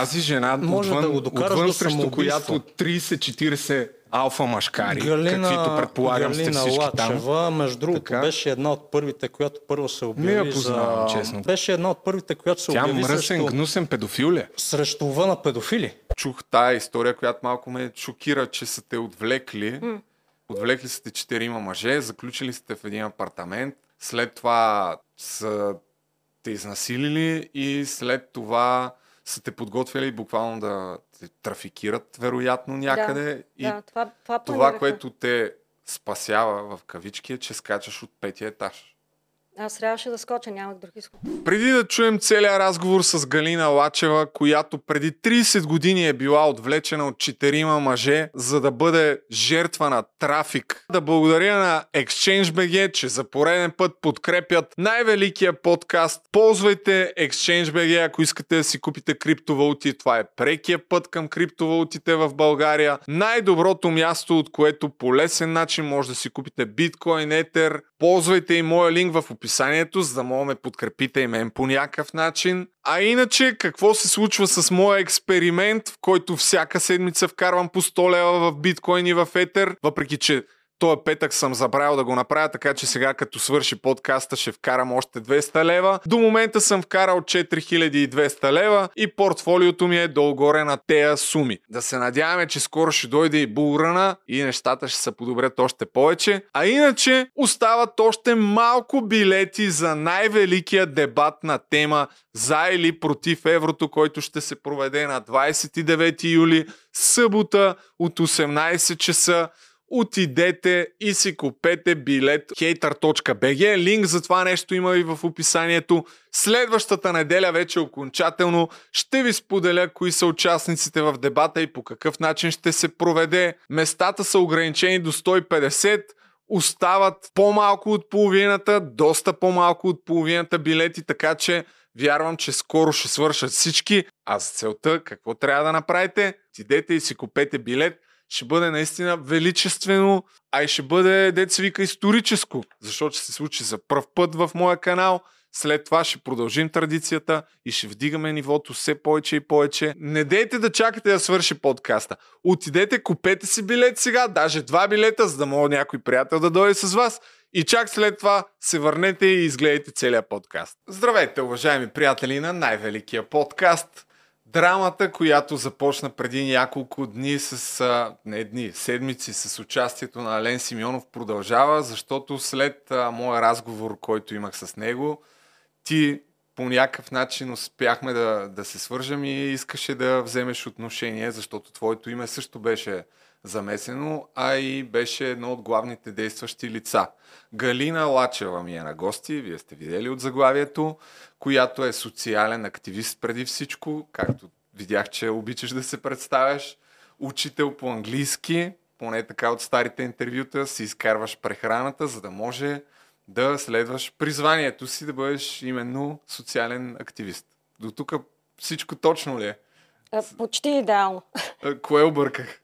Тази жена отвън да срещу която 30-40 алфа машкари, каквито предполагам сте всички Лачева, там. Галина Лачева, между другото, така? Беше една от първите, която първо се обяви познавам, за... Честно. Беше една от първите, която се обяви мръсен, гнусен педофил ли? Срещу вън педофили. Чух тая история, която малко ме шокира, че са те отвлекли. Отвлекли са те 4 мъже, заключили сте в един апартамент. След това са те изнасилили и след това са те подготвили буквално да те трафикират, вероятно, някъде. Да, и да, това което те спасява в кавички е, че скачаш от 5-я етаж. Аз трябваше да скоча, нямах друг изход. Преди да чуем целия разговор с Галина Лачева, която преди 30 години е била отвлечена от 4 мъже, за да бъде жертва на трафик. Да благодаря на ExchangeBG, че за пореден път подкрепят най-великия подкаст. Ползвайте ExchangeBG, ако искате да си купите криптовалути. Това е прекия път към криптовалутите в България. Най-доброто място, от което по лесен начин може да си купите биткоин, етер. Ползвайте и моя линк в описанието, за да мога да ме подкрепите и мен по някакъв начин. А иначе, какво се случва с моя експеримент, в който всяка седмица вкарвам по 100 лева в биткоин и в етер, въпреки че този петък съм забравил да го направя, така че сега като свърши подкаста ще вкарам още 200 лева. До момента съм вкарал 4200 лева и портфолиото ми е долу-горе на тея суми. Да се надяваме, че скоро ще дойде и Булрана и нещата ще се подобрят още повече. А иначе остават още малко билети за най-великия дебат на тема за или против еврото, който ще се проведе на 29 юли, събота от 18 часа. Отидете и си купете билет hater.bg. Линк за това нещо има и в описанието. Следващата неделя вече окончателно ще ви споделя кои са участниците в дебата и по какъв начин ще се проведе. Местата са ограничени до 150. Остават по-малко от половината, доста по-малко от половината билети, така че вярвам, че скоро ще свършат всички. А за целта какво трябва да направите? Отидете и си купете билет. Ще бъде наистина величествено, а и ще бъде, деца вика, историческо, защото ще се случи за пръв път в моя канал. След това ще продължим традицията и ще вдигаме нивото все повече и повече. Не дейте да чакате да свърши подкаста. Отидете, купете си билет сега, даже 2 билета, за да мога някой приятел да дойде с вас. И чак след това се върнете и изгледайте целия подкаст. Здравейте, уважаеми приятели на най-великия подкаст. Драмата, която започна преди няколко дни седмици с участието на Ален Симеонов продължава, защото след моя разговор, който имах с него, ти по някакъв начин успяхме да се свържем и искаше да вземеш отношение, защото твоето име също беше замесено, а и беше едно от главните действащи лица. Галина Лачева ми е на гости, вие сте видели от заглавието, която е социален активист преди всичко, както видях, че обичаш да се представяш, учител по английски, поне така от старите интервюта, си изкарваш прехраната, за да може да следваш призванието си да бъдеш именно социален активист. До тук всичко точно ли е? Почти идеално. Кое обърках?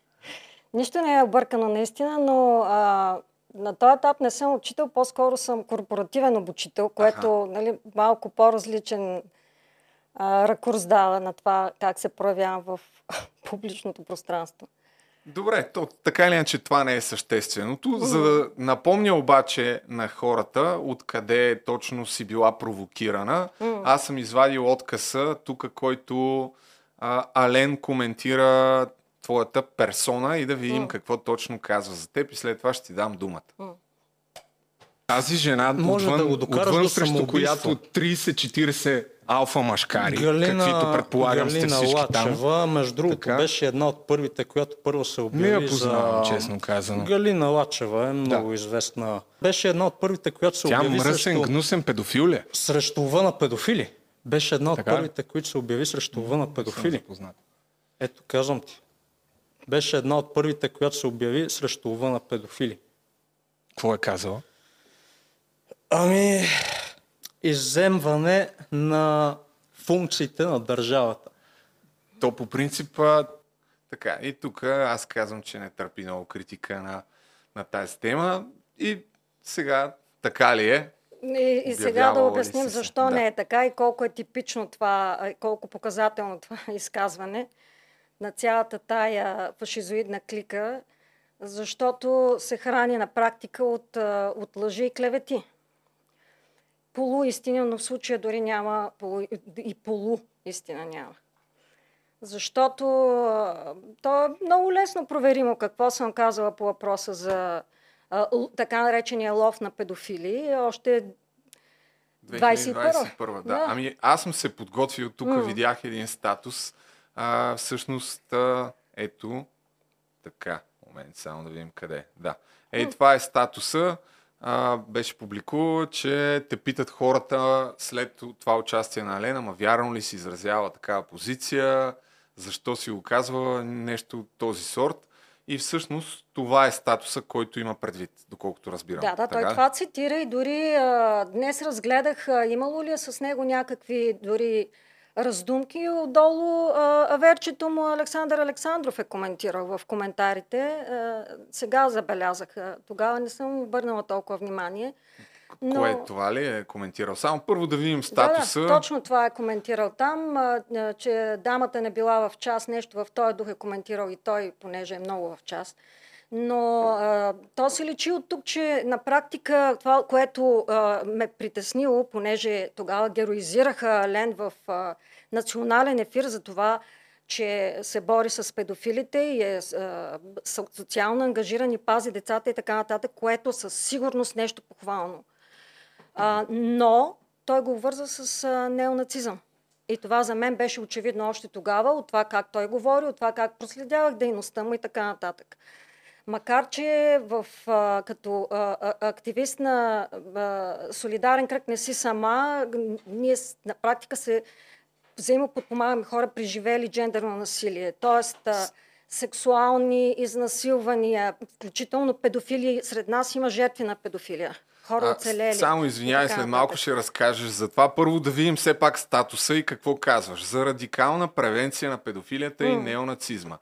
Нищо не е объркано наистина, но на този етап не съм учител, по-скоро съм корпоративен обучител, което малко по-различен ракурс дава на това как се проявявам в публичното пространство. Добре, така или иначе това не е същественото. За да напомня обаче на хората откъде точно си била провокирана, аз съм извадил откъса, тук който Ален коментира твоята персона и да видим какво точно казва за теб и след това ще ти дам думата. Тази жена отвън срещу която 30-40 алфа машкари, каквито предполагам сте всички Лачева, там. Галина Лачева, между другото, беше една от първите, която първо се обяви познавам, за... честно казано. Галина Лачева е много известна. Беше една от първите, която се обяви мръсен, гнусен педофил ли? Срещу вън педофили. Беше една от първите, които се обяви срещу вън педофили. Ето, казвам ти. Беше една от първите, която се обяви срещу лова на педофили. Какво е казала? Ами, изземване на функциите на държавата. То по принцип, така, и тук аз казвам, че не търпи много критика на тази тема. И сега така ли е? И сега да обясним защо не е така и колко е типично това, колко показателно това изказване на цялата тая фашизоидна клика, защото се храни на практика от лъжи и клевети. Полуистина, но в случая дори няма и полуистина няма. Защото то е много лесно проверимо какво съм казала по въпроса за така наречения лов на педофили. Още 2021. Да. Ами аз съм се подготвил тук, видях един статус. Всъщност, ето така, момент, само да видим къде. Да. Ей, това е статуса. Беше публикува, че те питат хората след това участие на Алена, ама вярно ли си изразява такава позиция, защо си го казва, нещо от този сорт. И всъщност това е статуса, който има предвид, доколкото разбирам. Да, да, той това цитира и дори днес разгледах, имало ли е с него някакви дори раздумки. Отдолу аверчето му Александър Александров е коментирал в коментарите. Сега забелязах. Тогава не съм обърнала толкова внимание. Но... Кое това ли е коментирал? Само първо да видим статуса. Да, да, точно това е коментирал там, че дамата не била в час, нещо в този дух е коментирал и той, понеже е много в час. Но то се личи от тук, че на практика това, което ме притеснило, понеже тогава героизираха Ален в национален ефир за това, че се бори с педофилите и е социално ангажиран и пази децата и така нататък, което със сигурност нещо похвално. Но той го върза с неонацизъм. И това за мен беше очевидно още тогава, от това как той говори, от това как проследявах дейността му и така нататък. Макар че като активист на Солидарен кръг не си сама, ние на практика се взаимоподпомагаме хора, преживели джендерно насилие, т.е. сексуални изнасилвания, включително педофилия. Сред нас има жертви на педофилия. Хора оцелели. Само извинявай, след малко ще разкажеш за това. Първо да видим все пак статуса и какво казваш. За радикална превенция на педофилията и неонацизма.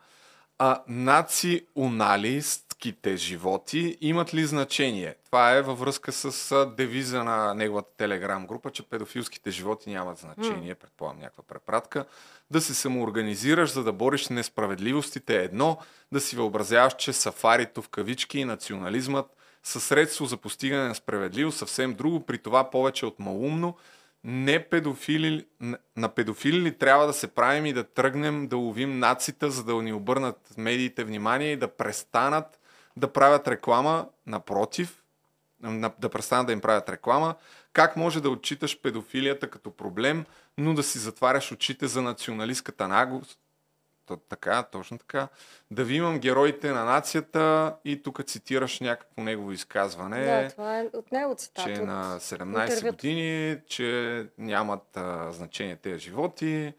Националистките животи имат ли значение? Това е във връзка с девиза на неговата телеграм група, че педофилските животи нямат значение, предполагам някаква препратка. Да се самоорганизираш, за да бориш несправедливостите е едно, да си въобразяваш, че сафарито в кавички и национализмът са средство за постигане на справедливост, съвсем друго, при това повече от малумно. На педофили ли трябва да се правим и да тръгнем да ловим нацита, за да ни обърнат медиите внимание и да престанат да правят реклама, напротив, да престанат да им правят реклама? Как може да отчиташ педофилията като проблем, но да си затваряш очите за националистката наглост? Така, точно така. Да ви имам героите на нацията и тук цитираш някакво негово изказване. Да, това е от него цитат. Че на 17 години, че нямат значение тези животи.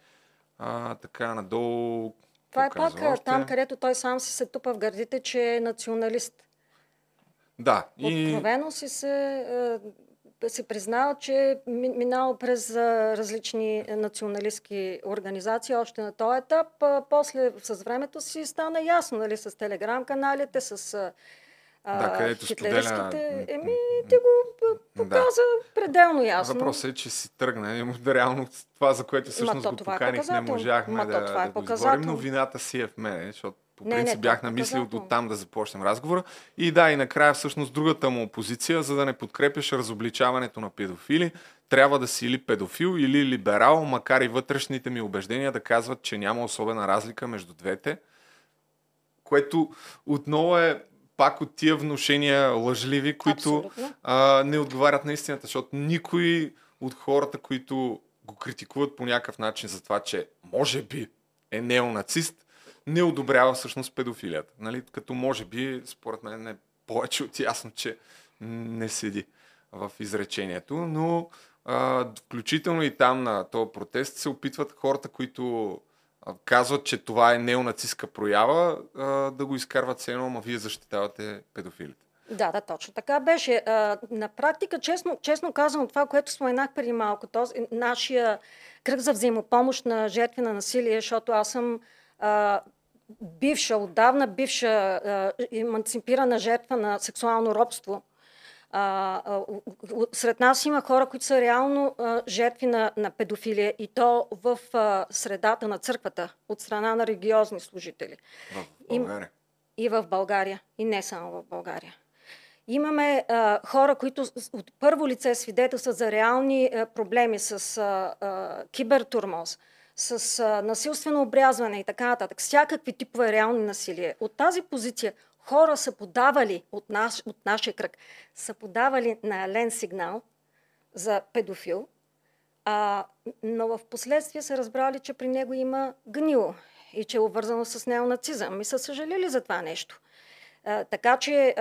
Така надолу. Това е пак там, където той сам си се тупа в гърдите, че е националист. Да. Откровено си се признава, че е минал през различни националистки организации още на този етап. После с времето си стана ясно, нали, с телеграм-каналите, с хитлеристките. Те го показа пределно ясно. Въпросът е, че си тръгна. Реално това, за което всъщност го поканих, не можахме да го изборим. Но вината си е в мен, защото по принцип бях намислил от там да започнем разговора. И да, и накрая всъщност другата му опозиция, за да не подкрепяш разобличаването на педофили, трябва да си или педофил, или либерал, макар и вътрешните ми убеждения да казват, че няма особена разлика между двете. Което отново е пак от тия внушения лъжливи, които не отговарят на истината, защото никой от хората, които го критикуват по някакъв начин за това, че може би е неонацист, не одобрява всъщност педофилията. Нали? Като може би, според мен е повече от ясно, че не седи в изречението, но включително и там на този протест се опитват хората, които казват, че това е неонацистка проява, да го изкарват с едно, ама вие защитавате педофилите. Да, да, точно така беше. На практика, честно казвам, това, което споменах преди малко, този, нашия кръг за взаимопомощ на жертви на насилие, защото аз съм бивша, отдавна бивша еманципирана жертва на сексуално робство. Сред нас има хора, които са реално жертви на педофилия, и то в средата на църквата, от страна на религиозни служители. В България. И в България. И не само в България. Имаме хора, които от първо лице свидетелстват за реални проблеми с кибертурмоз, с насилствено обрязване и така нататък. Всякакви типове реални насилие. От тази позиция хора са подавали от нашия кръг, са подавали на Ален сигнал за педофил, но в последствие са разбрали, че при него има гнило и че е обвързано с неонацизъм. И са съжалили за това нещо. Така че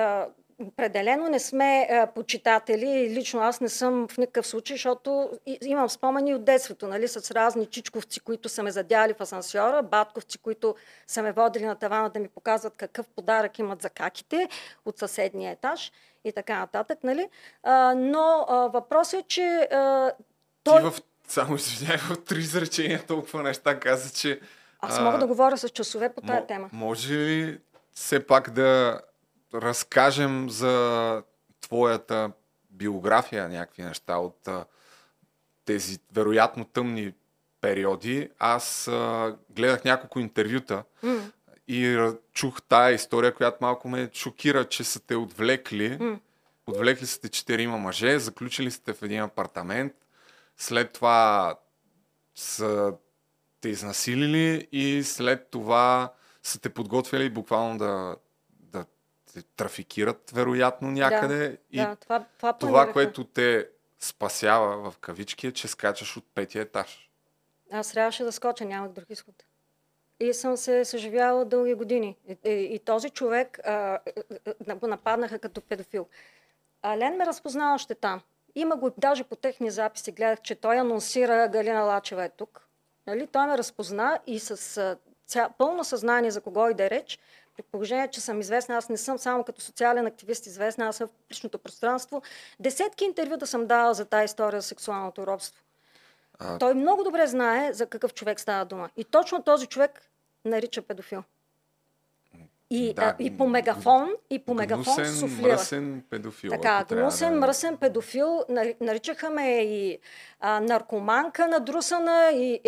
определено не сме почитатели. Лично аз не съм в никакъв случай, защото имам спомени от детството, нали, с разни чичковци, които са ме задяли в асансьора, батковци, които са ме водили на тавана да ми показват какъв подарък имат за каките от съседния етаж и така нататък. Нали. Но въпросът е, че той... Ти само в три изречения толкова неща каза, че... Аз мога да говоря с часове по тая тема. Може ли все пак да... разкажем за твоята биография, някакви неща от тези вероятно тъмни периоди. Аз гледах няколко интервюта и чух тая история, която малко ме шокира, че са те отвлекли. Отвлекли са те 4 мъже, заключили сте в един апартамент, след това са те изнасилили и след това са те подготвили буквално да трафикират вероятно някъде, да, и да, това което те спасява в кавички е, че скачаш от 5-я етаж. Аз трябваше да скоча, нямах друг изход. И съм се съживяла дълги години. И този човек го нападнаха като педофил. Ален ме разпознава още там. Има го даже по техни записи. Гледах, че той анонсира Галина Лачева е тук. Нали? Той ме разпозна и с пълно съзнание за кого и да реч. При положение, че съм известна, аз не съм само като социален активист известна, аз съм в публичното пространство. Десетки интервюта съм давала за тази история за сексуалното робство. Той много добре знае за какъв човек става дума. И точно този човек нарича педофил. И, да, и по мегафон, гнусен, суфлира. Мръсен педофил. Така, гнусен, мръсен педофил. Наричаха ме и наркоманка надрусана, и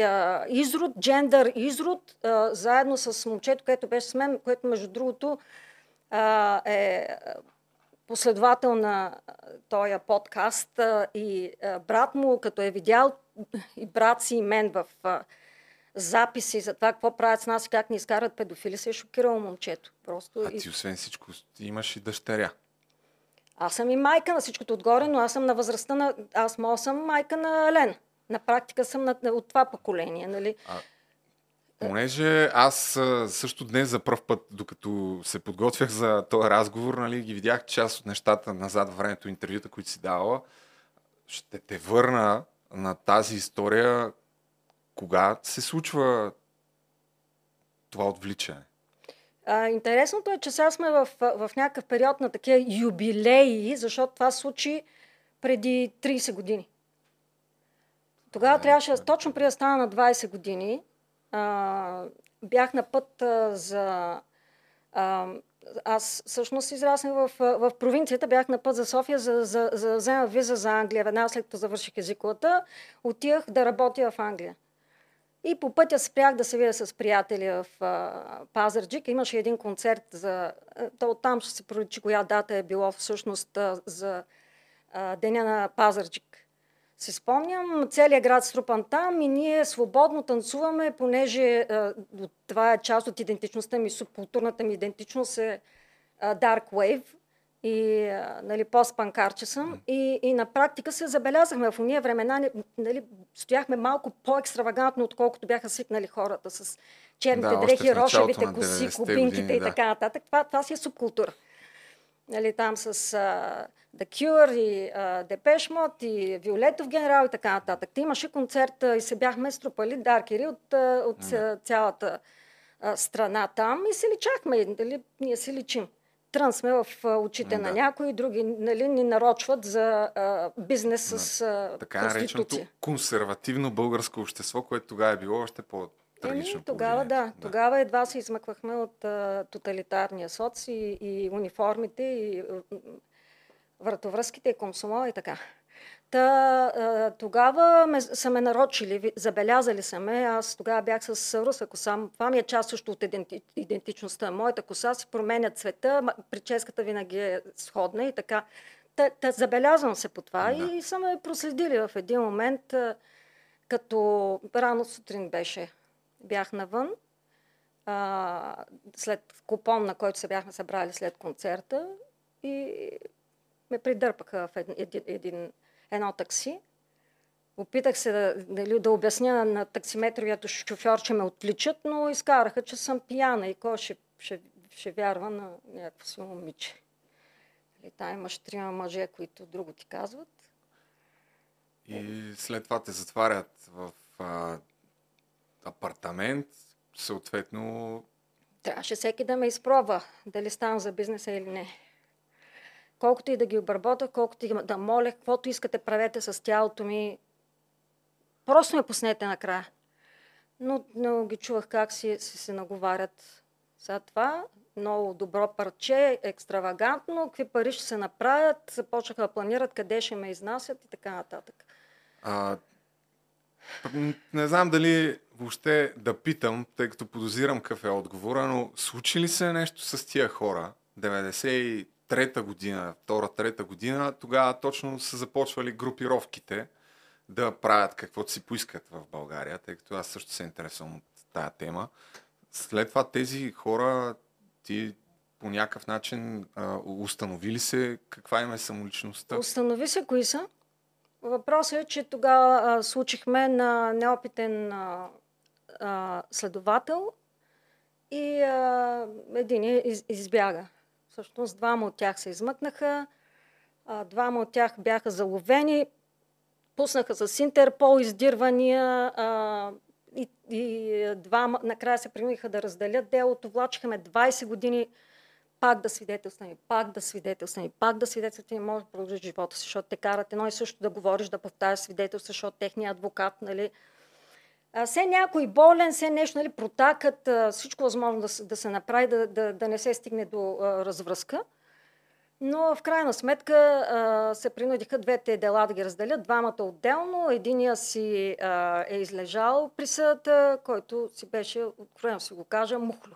изрод, джендър изрод, заедно с момчето, което беше с мен, което между другото е последовател на този подкаст, и брат му, като е видял и брат си и мен в... записи за това какво правят с нас и как ни изкарат педофили, се е шокирало момчето. Просто ти освен всичко имаш и дъщеря. Аз съм и майка на всичкото отгоре, но аз съм на възрастта на... Аз мога съм майка на Ален. На практика съм от това поколение. Нали? Понеже аз също днес за пръв път, докато се подготвях за този разговор, нали, ги видях част от нещата назад във времето, интервюта, които си давала. Ще те върна на тази история. Кога се случва това отвличане? Интересното е, че сега сме в някакъв период на такива юбилеи, защото това се случи преди 30 години. Тогава трябваше, точно преди да стана на 20 години, бях на път за... Аз всъщност израснах в провинцията, бях на път за София, за да взема виза за Англия. Веднага след като завърших езиковата, отивах да работя в Англия. И по пътя спрях да се видя с приятели в Пазарджик. Имаше един концерт за... То оттам ще се проличи коя дата е било всъщност за Деня на Пазарджик. Си спомням, целият град струпан там и ние свободно танцуваме, понеже това е част от идентичността ми, субкултурната ми идентичност е Dark Wave и нали, пост-панкарче съм. И на практика се забелязахме в уния времена, нали, стояхме малко по-екстравагантно, отколкото бяха свикнали хората с черните дрехи, рошевите коси, кубинките и така нататък. Това си е субкултура. Нали, там с The Cure и Depeche Mode и Виолетов генерал и така нататък. Имаше концерт и се бяхме струпали даркери от цялата страна там и се личахме. Нали, ние се личим. Трън сме в очите на някои, други нали, ни нарочват за бизнес с конституция. Така нареченото консервативно българско общество, което тогава е било още по-трагично. Тогава тогава едва се измъквахме от тоталитарния соц и униформите и вратовръзките и комсомола и така. Та, тогава са ме нарочили, забелязали са ме. Аз тогава бях с руса коса. Това ми е част също от идентичността. Моята коса си променя цвета, прическата винаги е сходна и така. Та, забелязвам се по това и са ме проследили в един момент, като рано сутрин беше. Бях навън, след купон, на който се бяхме събрали след концерта, и ме придърпаха в едно такси. Опитах се да обясня на таксиметровият шофьор, че ме отличат, но изкараха, че съм пияна и кой ще вярва на някакво си момиче. Та имаш трима мъже, които друго ти казват. И след това те затварят в апартамент, съответно... Трябваше всеки да ме изпробва, дали ставам за бизнеса или не. Колкото и да ги обработах, колкото и да моля, каквото искате правете с тялото ми, просто ме пуснете накрая. Но ги чувах как си се наговарят за това. Много добро парче, екстравагантно, какви пари ще се направят, започнаха да планират къде ще ме изнасят и така нататък. Не знам дали въобще да питам, тъй като подозирам какъв е отговора, но случи ли се нещо с тия хора? 93-та година, 2-3-та година, тогава точно са започвали групировките да правят каквото си поискат в България, тъй като аз също се интересувам от тая тема. След това тези хора... Ти по някакъв начин установи ли се каква им е самоличността? Установи се кои са. Въпросът е, че тогава случихме на неопитен следовател и един избяга. Всъщност двама от тях се измъкнаха, двама от тях бяха заловени, пуснаха с Интерпол издирвания, и двама накрая се примиха да разделят делото. Влачиха ме 20 години пак да свидетелстваме, пак да свидетелстваме. Може да продължиш живота си, защото те карат едно и също да говориш, да повтаряш свидетелство, защото техният адвокат, нали... Все някой болен, все нещо, нали, протакат, всичко възможно да се направи, да не се стигне до развръзка. Но в крайна сметка се принудиха двете дела да ги разделят. Двамата отделно. Единия си е излежал присъда, който си беше, откровено си го кажа, мухло.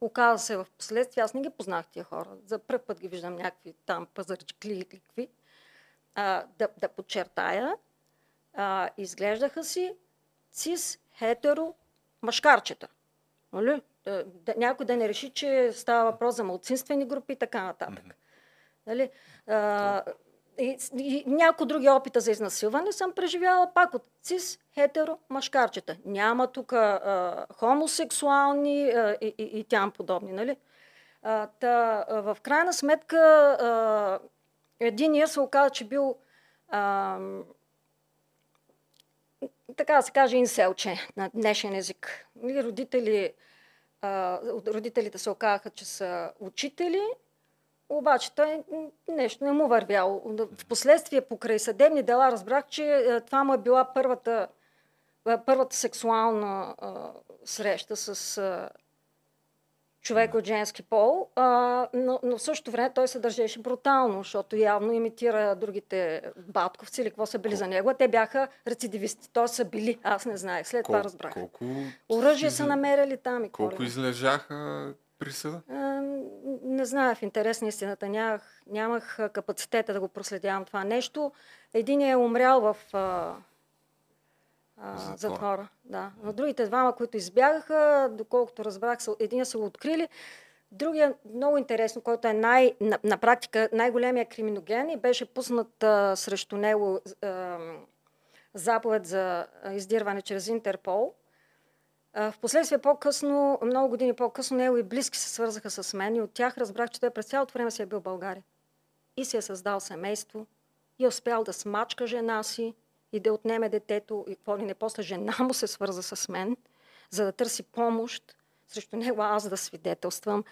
Оказа се в последствие. Аз не ги познах тия хора. За пръв път ги виждам някакви там пазарчикли и кликви. Да подчертая. Изглеждаха си цис, хетеро, мъжкарчета. Нали? Някой да не реши, че става въпрос за малцинствени групи и така нататък. Нали? И някои други опита за изнасилване съм преживяла пак от цис, хетеро, машкарчета. Няма тук хомосексуални и тям подобни. Нали? В крайна сметка единия се оказа, че бил така да се каже инселче на днешен език. Нали? Родителите се оказаха, че са учители. Обаче той нещо не му вървяло. Впоследствие покрай съдебни дела разбрах, че това му е била първата сексуална среща с човек от женски пол, но в същото време той се държеше брутално, защото явно имитира другите батковци или какво са били за него. Те бяха рецидивисти, т.е. са били, аз не знаех. След това разбрах. Оръжие са намерили там и колко излежаха присъда? Не знам, в интерес на истината. Нямах капацитета да го проследявам това нещо. Единият е умрял в затвора. Да. Но другите двама, които избягаха, доколкото разбрах, единият са го открили. Другият, много интересно, който е на практика най-големия криминоген и беше пуснат срещу него заповед за издирване чрез Интерпол. Впоследствие по-късно, много години по-късно, него и близки се свързаха с мен и от тях разбрах, че той през цялото време си е бил в България. И си е създал семейство, и е успял да смачка жена си, и да отнеме детето, и какво ли не, после жена му се свърза с мен, за да търси помощ, срещу него аз да свидетелствам.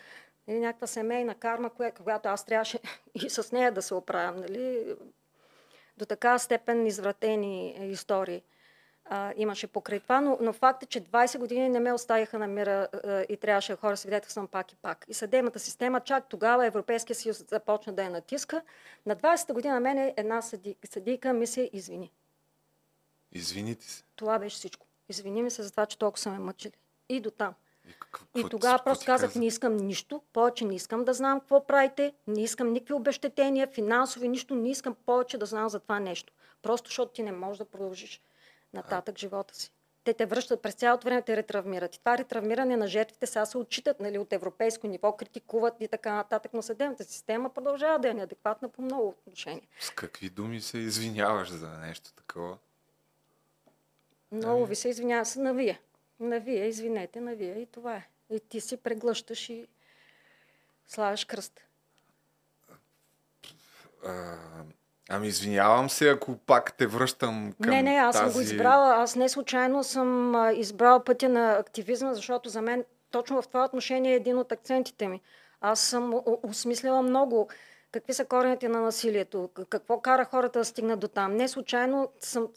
Нали, някаква семейна карма, когато аз трябваше и с нея да се оправям. Нали, до така степен извратени истории. имаше покрай това, но факт е, че 20 години не ме оставиха на мира и трябваше да хора свидетелствам пак и пак. И съдебната система, чак тогава Европейския съюз започна да я натиска. На 20-та година мене една съдийка ми се извини. Извините се. Това беше всичко. Извини ми се за това, че толкова са ме мъчили. И до там. И тогава просто казах, не искам нищо, повече не искам да знам какво правите, не искам никакви обезщетения, финансови, нищо, не искам повече да знам за това нещо. Просто защото ти не можеш да продължиш нататък живота си. Те връщат през цялото време, те ретравмират. И това ретравмиране на жертвите сега се отчитат, нали, от европейско ниво, критикуват и така нататък, но съдебната система продължава да е неадекватна по много отношения. С какви думи се извиняваш за нещо такова? Много ви се извинявам, се навия. Навия, извинете, навия и това е. И ти си преглъщаш и слагаш кръст. Ами извинявам се, ако пак те връщам към тази... Не, аз съм го избрала. Аз не случайно съм избрала пътя на активизма, защото за мен точно в това отношение е един от акцентите ми. Аз съм осмислила много какви са корените на насилието, какво кара хората да стигнат до там. Не случайно съм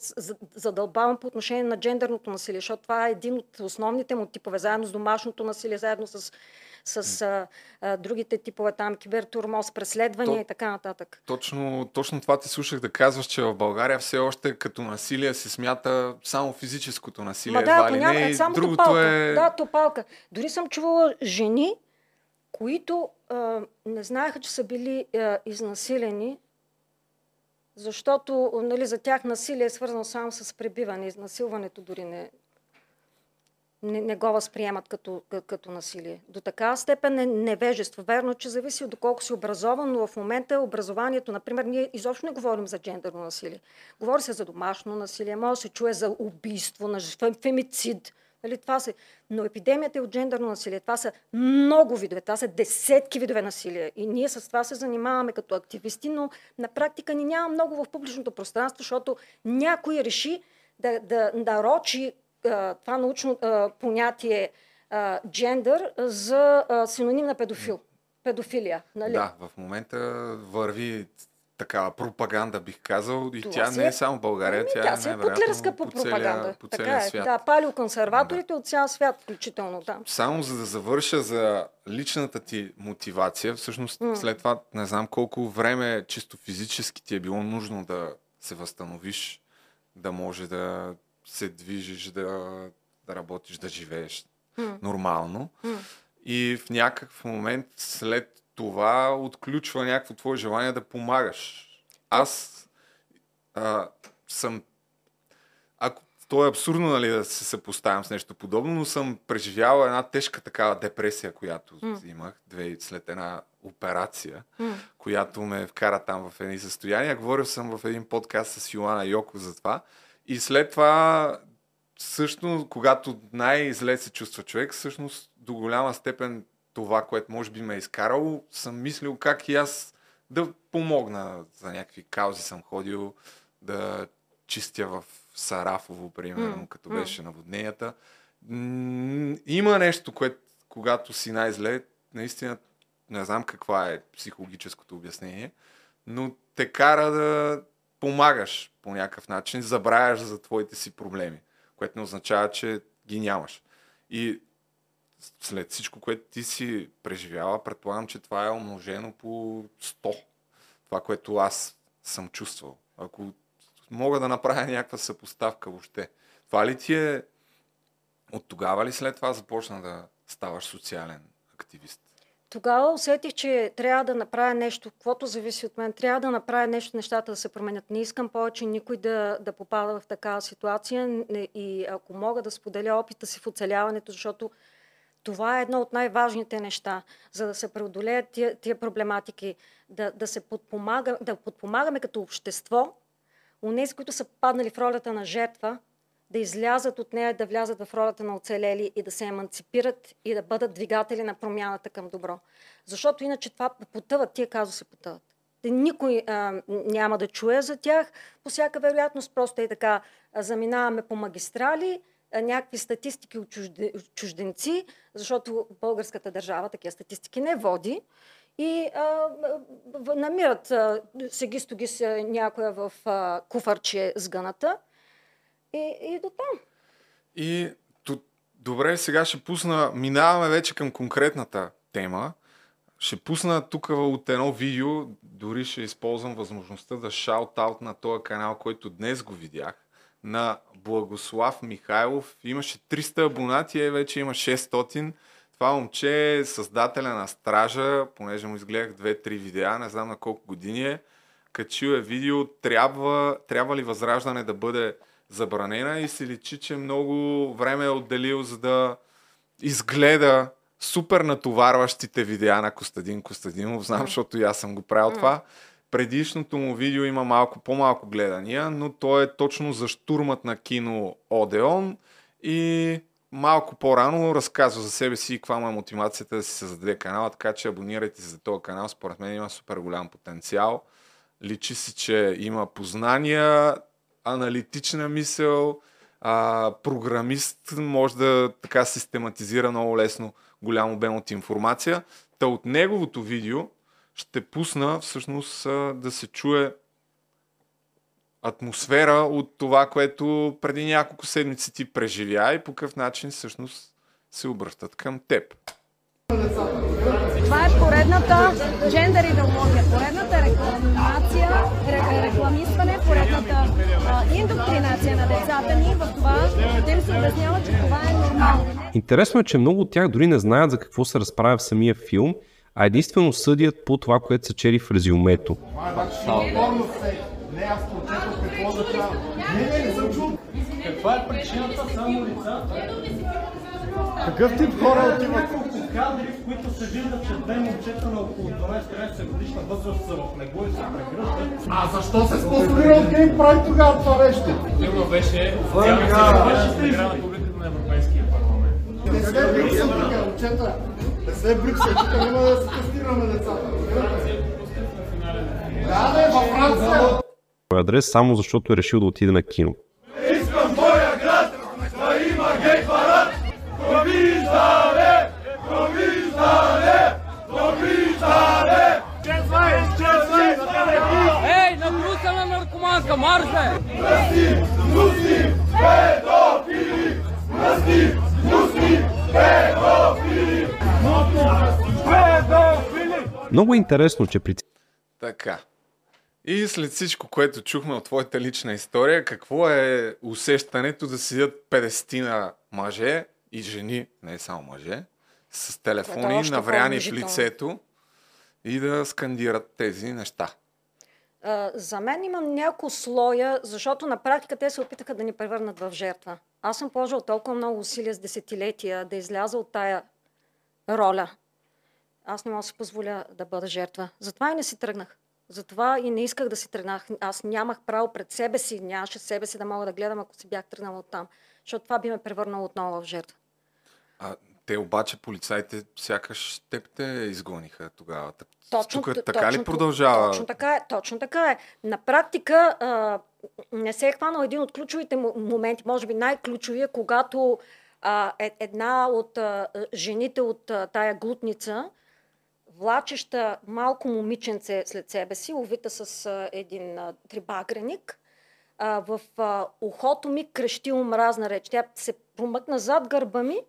задълбавам по отношение на джендерното насилие, защото това е един от основните му типове, заедно с домашното насилие, заедно с другите типове, там кибертурмоз, преследвания и така нататък. Точно това ти слушах да казваш, че в България все още като насилие се смята само физическото насилие. Само топалка. Да, топалка. Дори съм чувала жени, които не знаеха, че са били изнасилени, защото, нали, за тях насилие е свързано само с пребиване. Изнасилването дори не го възприемат като насилие. До такава степен е невежество. Верно, че зависи от доколко си образован, но в момента образованието, например, ние изобщо не говорим за джендерно насилие. Говори се за домашно насилие, може да се чуе за убийство, фемицид. Нали, това са... Но епидемията е от джендерно насилие. Това са много видове, това са десетки видове насилие. И ние с това се занимаваме като активисти, но на практика ни няма много в публичното пространство, защото някой реши да нарочи това научно понятие джендър за синоним на педофилия. Нали? Да, в момента върви такава пропаганда, бих казал, и тя не е само България, тя е путлерска пропаганда. По целия свят. Да, палеоконсерваторите от цял свят, включително. Да. Само за да завърша за личната ти мотивация, всъщност след това не знам колко време чисто физически ти е било нужно да се възстановиш, да може да се движиш, да работиш, да живееш нормално. И в някакъв момент след това отключва някакво твое желание да помагаш. Аз съм... То е абсурдно, нали, да се съпоставям с нещо подобно, но съм преживяла една тежка такава депресия, която имах след една операция, която ме вкара там в едни състояния. Говорил съм в един подкаст с Йоанна Йоко за това. И след това, всъщност, когато най-зле се чувства човек, всъщност до голяма степен това, което може би ме е изкарало, съм мислил как и аз да помогна за някакви каузи. Съм ходил да чистя в Сарафово, примерно, като беше наводненията. Има нещо, което когато си най-зле, наистина не знам каква е психологическото обяснение, но те кара да помагаш по някакъв начин, забравяш за твоите си проблеми, което не означава, че ги нямаш. И след всичко, което ти си преживяла, предполагам, че това е умножено по 100. Това, което аз съм чувствал. Ако мога да направя някаква съпоставка въобще. Това ли ти е... От тогава ли след това започна да ставаш социален активист? Тогава усетих, че трябва да направя нещо, каквото зависи от мен. Трябва да направя нещо, нещата да се променят. Не искам повече никой да попада в такава ситуация. И ако мога да споделя опита си в оцеляването, защото това е едно от най-важните неща, за да се преодолеят тия проблематики, да подпомагаме като общество онези, които са паднали в ролята на жертва, да излязат от нея, да влязат в ролята на оцелели и да се еманципират и да бъдат двигатели на промяната към добро. Защото иначе това потъват, тия казуси потъват. Никой няма да чуе за тях, по всяка вероятност просто и така заминаваме по магистрали, някакви статистики от чужденци, защото българската държава такива статистики не води и намират сеги-стоги някоя в куфарче сгъната И до там. И добре, сега ще пусна, минаваме вече към конкретната тема. Ще пусна тук от едно видео, дори ще използвам възможността да шаут-аут на този канал, който днес го видях, на Благослав Михайлов. Имаше 300 абонати, а вече има 600. Това момче е създателя на Стража, понеже му изгледах 2-3 видеа, не знам на колко години е. Качил е видео, трябва ли Възраждане да бъде забранена, и се личи, че много време е отделил, за да изгледа супер натоварващите видеа на Костадин Костадинов. Знам, защото и аз съм го правил това. Предишното му видео има малко по-малко гледания, но то е точно за щурмът на кино Одеон, и малко по-рано разказва за себе си и каква му е мотивацията да си създаде канала, така че абонирайте се за този канал. Според мен има супер голям потенциал. Личи си, че има познания, аналитична мисъл, програмист, може да така систематизира много лесно голям обем от информация. Та от неговото видео ще пусна всъщност да се чуе атмосфера от това, което преди няколко седмици ти преживя и по какъв начин всъщност се обръщат към теб. Това е поредната джендър идеология, поредната рекламация, рекламисване, поредната индоктринация на децата ни в това, да им се обяснява, че това е нормално. Интересно е, че много от тях дори не знаят за какво се разправя в самия филм, а единствено съдят по това, което са чели в резюмето. Каква е причината само лицата? Какъв тип хора отиват? Няколко кадри, в които се виждат, че две момчета на около 12-13 годишна възраст са в него и се прегръщат. А защо се спонсорира от Гей Прайд тогава това нещо? Тема беше цялата публиката на Европейския парламент. Не се бриксам така, момчета. Не се бриксам, тук няма да се тестираме децата. Да, да е във Франция. Адрес само защото е решил да отиде на кино. Много е интересно, че при... Така. И след всичко, което чухме от твоята лична история, какво е усещането да седят 50-на мъже и жени, не само мъже, с телефони навряни в лицето и да скандират тези неща? За мен имам няколко слоя, защото на практика те се опитаха да ни превърнат в жертва. Аз съм положил толкова много усилия с десетилетия да изляза от тая роля. Аз не мога да си позволя да бъда жертва. Затова и не си тръгнах. Затова и не исках да си тръгнах. Аз нямах право пред себе си, нямаше себе си да мога да гледам, ако си бях тръгнала оттам. Защото това би ме превърнало отново в жертва. Те обаче, полицаите, сякаш теб те изгониха тогава. Точно така е. На практика не се е хванал един от ключовите моменти, може би най-ключовия, когато една от жените от тая глутница, влачеща малко момиченце след себе си, увита с един трибагреник, в ухото ми крещи омразна реч. Тя се промъкна зад гърба ми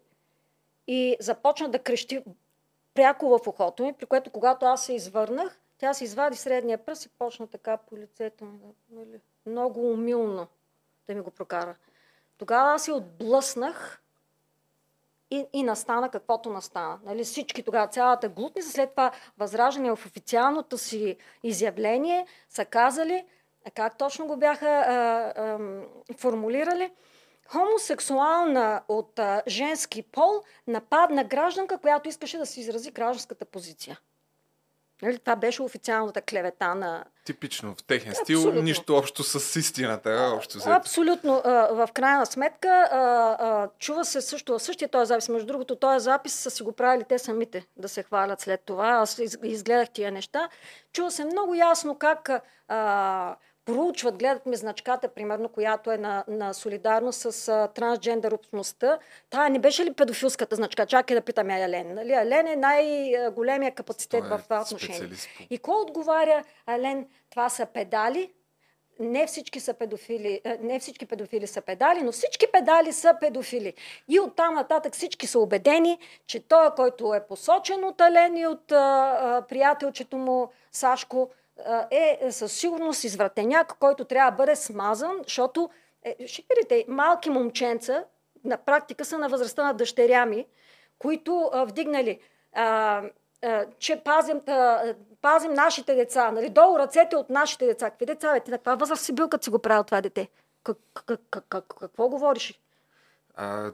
и започна да крещи пряко в ухото ми, при което когато аз се извърнах, тя се извади средния пръст и почна така по лицето ми, много умилно да ми го прокара. Тогава аз се отблъснах и настана каквото настана. Всички тогава, цялата глутница, след това Възраждане в официалното си изявление са казали, как точно го бяха формулирали, хомосексуална от женски пол нападна гражданка, която искаше да се изрази гражданската позиция. Това беше официалната клевета на... Типично, в техния стил, абсолютно. Нищо общо с истината. Общо взето. Абсолютно. В крайна сметка, чува се също същия този запис. Между другото, този запис са си го правили те самите да се хвалят след това. Аз изгледах тия неща. Чува се много ясно как... проучват, гледат ми значката, примерно, която е на солидарност с трансджендър общността. Тая не беше ли педофилската значка? Чакай да питам Ален. Нали? Ален е най-големия капацитет в това отношение. И кой отговаря? Ален, това са педали, не всички са педофили, не всички педофили са педали, но всички педали са педофили. И оттам нататък всички са убедени, че той, който е посочен от Ален и от приятелчето му Сашко, е със сигурност извратеняк, който трябва да бъде смазан, защото шикарите, малки момченца на практика са на възрастта на дъщеря ми, които вдигнали че пазим нашите деца, нали, долу ръцете от нашите деца. Какви деца, бе? Ти на каква възраст си бил, като си го правил това дете? Какво говориш?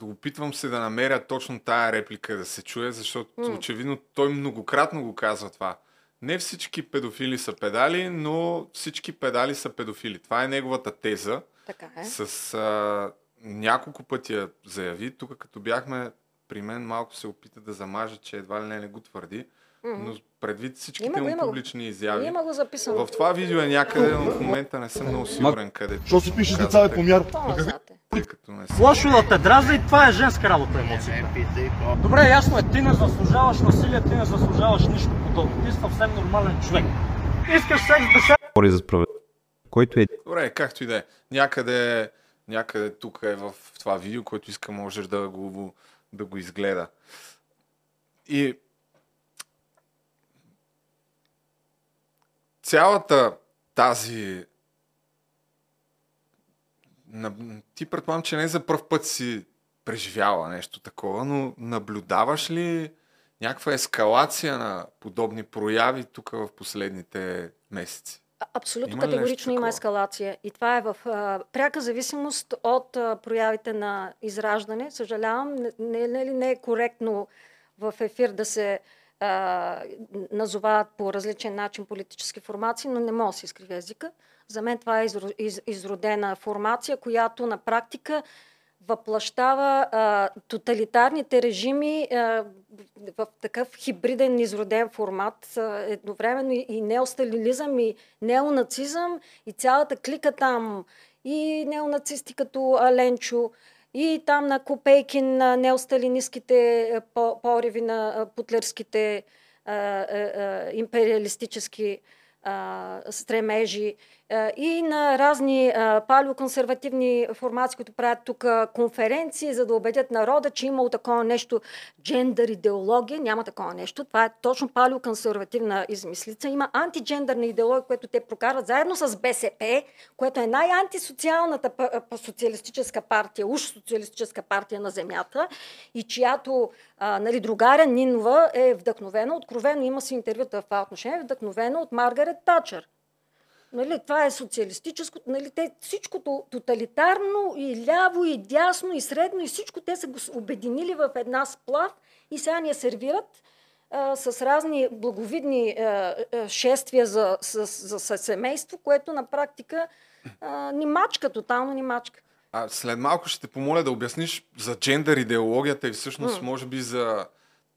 Опитвам се да намеря точно тая реплика да се чуе, защото очевидно той многократно го казва това. Не всички педофили са педали, но всички педали са педофили. Това е неговата теза. Така е. С няколко пъти я заяви. Тук като бяхме при мен, малко се опита да замажа, че едва ли не го твърди, но предвид всичките му публични изяви. Има го записано. В това видео е някъде, но в момента не съм много сигурен къде. Що си пише деца бе помяр? Лошо да те дразни, това е женска работа емоцията. Добре, ясно е, ти не заслужаваш насилие, ти не заслужаваш нищо подобно. Ти си съвсем нормален човек. Искаш секс без секс. Който е... Добре, както и да е. Някъде тук е в това видео, което иска, можеш да го изгледа. И цялата тази... Ти предполагам, че не за пръв път си преживяла нещо такова, но наблюдаваш ли някаква ескалация на подобни прояви тук в последните месеци? Абсолютно категорично има ескалация. И това е в пряка зависимост от проявите на израждане. Съжалявам, не е коректно в ефир да се назовават по различен начин политически формации, но не мога да се изкривя езика. За мен това е изродена формация, която на практика въплащава тоталитарните режими в такъв хибриден, изроден формат, едновременно и неосталинизъм, и неонацизъм, и цялата клика там, и неонацисти като Аленчо, и там на Копейкин, на неосталинистките пориви на путлерските империалистически стремежи и на разни палеоконсервативни формации, които правят тук конференции, за да убедят народа, че имало такова нещо джендър идеология. Няма такова нещо. Това е точно палеоконсервативна измислица. Има антиджендърна идеология, която те прокарват заедно с БСП, което е най-антисоциалната социалистическа партия, уж социалистическа партия на земята, и чиято другаря Нинова е вдъхновена, откровено, има си интервюта в това отношение, вдъхновена от Маргарет Тачър. Нали, това е социалистическо, нали, те всичкото тоталитарно и ляво, и дясно, и средно, и всичко те са го обединили в една сплав и сега ни я сервират с разни благовидни шествия за семейство, което на практика ни мачка, тотално ни мачка. След малко ще те помоля да обясниш за джендър идеологията и всъщност може би за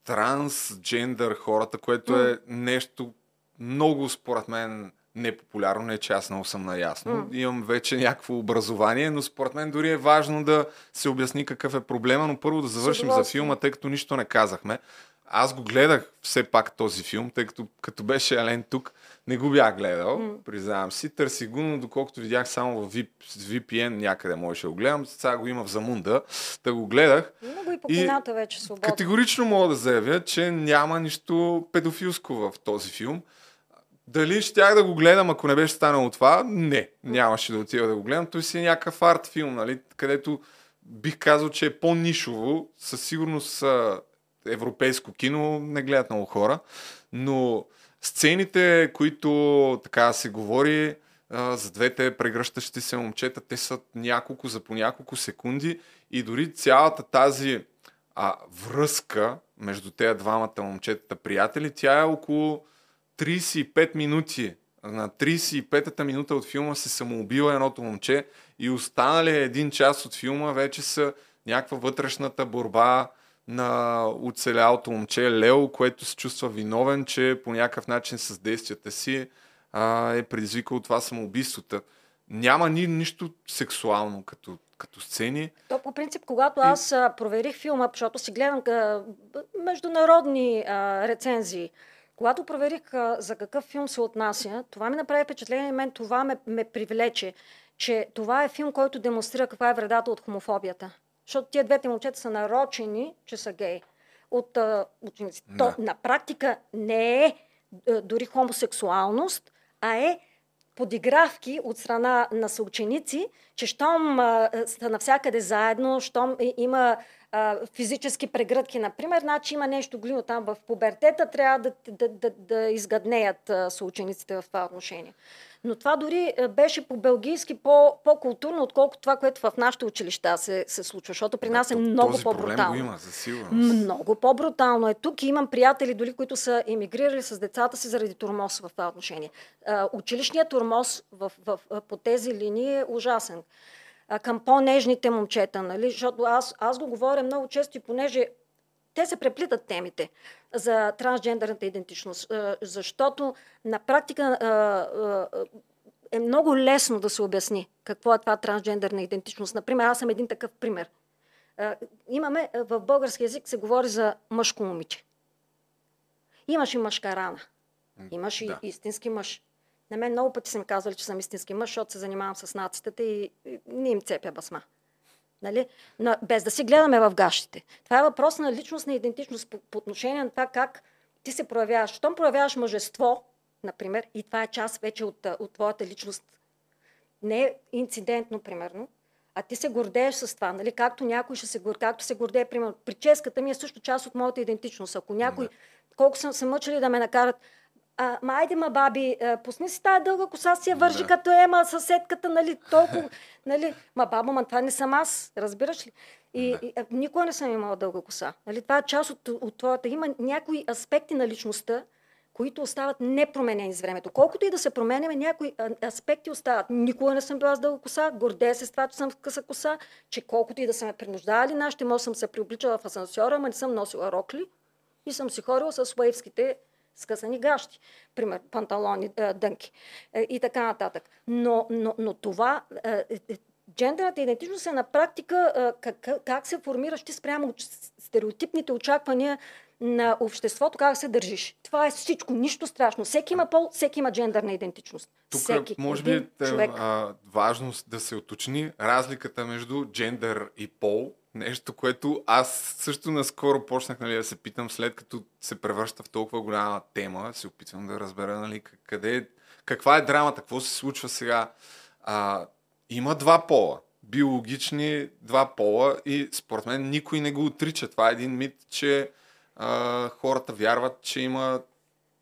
трансджендър хората, което е нещо много според мен непопулярно, не че аз много съм наясно. Имам вече някакво образование, но според мен дори е важно да се обясни какъв е проблема, но първо да завършим за филма, тъй като нищо не казахме. Аз го гледах все пак този филм, тъй като беше Ален тук, не го бях гледал, признавам си. Търси го, но доколкото видях само в VPN някъде можеше да го гледам, сега го има в Замунда, да го гледах. Много и по кината вече свободно. Категорично мога да заявя, че няма нищо педофилско в този филм. Дали щях да го гледам, ако не беше станало това? Не, нямаше да отива да го гледам. Той си е някакъв арт филм, нали? Където бих казал, че е по-нишово. Със сигурност европейско кино не гледат много хора. Но сцените, които така се говори за двете прегръщащи се момчета, те са няколко за по няколко секунди. И дори цялата тази връзка между тези двамата момчета приятели, тя е около 35 минути. На 35-та минута от филма се самоубива едното момче и останали един час от филма вече са някаква вътрешната борба на оцелялото момче Лео, което се чувства виновен, че по някакъв начин с действията си е предизвикал това самоубийството. Няма нищо сексуално като сцени. То по принцип, когато аз проверих филма, защото си гледам международни рецензии, Когато проверих за какъв филм се отнася, това ми направи впечатление и мен това ме привлече, че това е филм, който демонстрира каква е вредата от хомофобията. Защото тия двете момчета са нарочени, че са гей. От учениците. Да. То на практика не е дори хомосексуалност, а е подигравки от страна на съученици, че щом са навсякъде заедно, щом има физически прегръдки, например, значи има нещо глино там в пубертета, трябва да изгаднеят съучениците в това отношение. Но това дори беше по-белгийски, по-културно, отколкото това, което в нашите училища се случва, защото при нас е много по-брутално. Има, много по-брутално е тук и имам приятели, дори които са емигрирали с децата си заради тормоз в това отношение. Училищният тормоз по тези линии е ужасен. Към по-нежните момчета, нали? Защото аз го говоря много често и понеже те се преплитат темите за трансджендерната идентичност, защото на практика е много лесно да се обясни какво е това трансджендерна идентичност. Например, аз съм един такъв пример. Имаме, в български език се говори за мъжко момиче. Имаш и мъжка рана. Имаш и истински мъж. На мен много пъти са ми казвали, че съм истински мъж, защото се занимавам с нацитата и не им цепя басма. Нали? Но без да си гледаме в гащите. Това е въпрос на личност, на идентичност по отношение на това как ти се проявяваш. Щом проявяваш мъжество, например, и това е част вече от твоята личност, не е инцидентно, примерно, а ти се гордееш с това, нали? Както някой ще се гордее, както се гордее, примерно, прическата ми е също част от моята идентичност. Ако някой, колко съм се мъчили да ме накарат, айде ма, баби, пусни си тая дълга коса, си я вържи като ема съседката, нали, толкова, нали, баба, това не съм аз, разбираш ли? И никога не съм имала дълга коса. Нали, това е част от твоята. Има някои аспекти на личността, които остават непроменени с времето. Колкото и да се променяме, някои аспекти остават. Никога не съм била с дълга коса, гордея се с това, че съм с къса коса, че колкото и да са ме принуждавали нашите, може съм се приобличала в асансьора, ама не съм носила рокли и съм си хорила с уейвските скъсани гащи, пример, панталони, дънки и така нататък. Но това, джендерната идентичност е на практика как се формираш ти спрямо стереотипните очаквания на обществото, как се държиш. Това е всичко, нищо страшно. Всеки има пол, всеки има джендерна идентичност. Тук всеки, може би важност да се уточни разликата между джендър и пол. Нещо, което аз също наскоро почнах, нали, да се питам, след като се превръща в толкова голяма тема, се опитвам да разбера, нали, каква е драмата, какво се случва сега. Има два пола, биологични два пола и според мен никой не го отрича. Това е един мит, че хората вярват, че има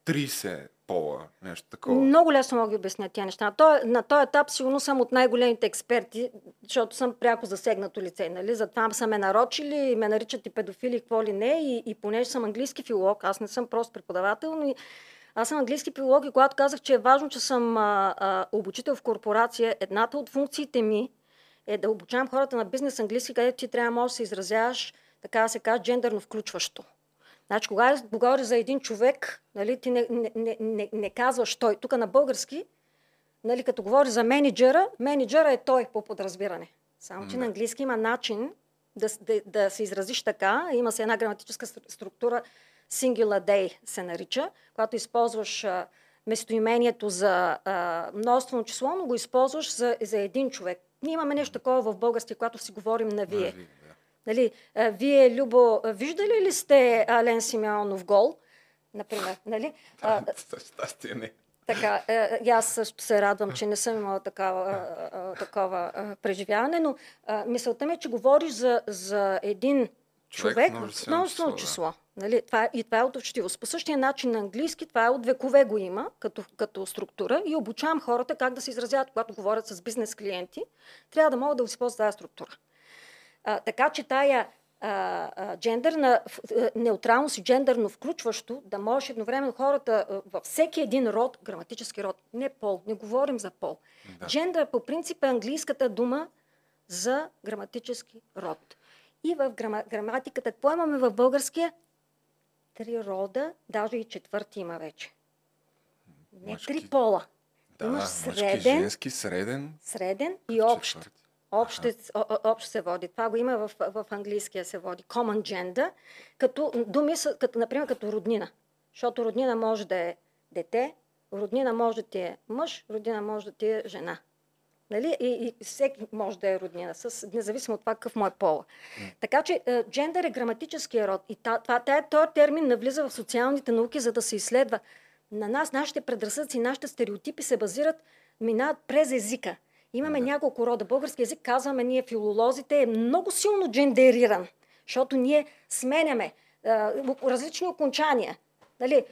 30 пола, нещо такова. Много лесно мога да обясня тия неща. На този етап сигурно съм от най-големите експерти, защото съм пряко засегнато лице. Нали? Затова са ме нарочили, ме наричат и педофили, какво ли не. И понеже съм английски филолог, аз не съм просто преподавател, но аз съм английски филолог и когато казах, че е важно, че съм обучител в корпорация, едната от функциите ми е да обучавам хората на бизнес английски, където ти трябва да се изразяваш, така да се каже, джендерно включващо. Значи, когато говориш за един човек, нали, ти не казваш той. Тук на български, нали, като говориш за менеджера, менеджера е той по подразбиране. Само че на английски има начин да се изразиш така. Има се една граматическа структура, singular day се нарича, когато използваш местоимението за множествено число, но го използваш за един човек. Ние имаме нещо такова в български, когато си говорим на вие. Нали, вие, Любо, виждали ли сте Ален Симеонов гол? Например, нали? Щастие не. Така, аз също се радвам, че не съм имала такова преживяване, но мисълта ми е, че говориш за един човек от множествено число. Нали? Това е от общивост. По същия начин на английски, това е от векове го има, като структура, и обучавам хората как да се изразяват, когато говорят с бизнес клиенти. Трябва да могат да използват тази структура. Така че тая джендерна неутралност и джендерно включващо, да можеш едновременно хората във всеки един род, граматически род, не пол, не говорим за пол. Да. Джендър по принцип е английската дума за граматически род. И в граматиката, какво имаме в българския? 3 рода, даже и 4 има вече. Не 3 пола. Да, имаш среден, женски, среден и общ. Общо се води. Това го има в английския се води. Common gender, като думи, като, например, като роднина. Защото роднина може да е дете, роднина може да ти е мъж, роднина може да ти е жена. Нали? И всеки може да е роднина, независимо от това какъв му е пола. Така че джендър е граматическия род. И този термин навлиза в социалните науки, за да се изследва. На нас, нашите предразсъдци, нашите стереотипи се базират, минават през езика. Имаме няколко рода. Български език, казваме ние филолозите, е много силно джендериран, защото ние сменяме различни окончания. Нали?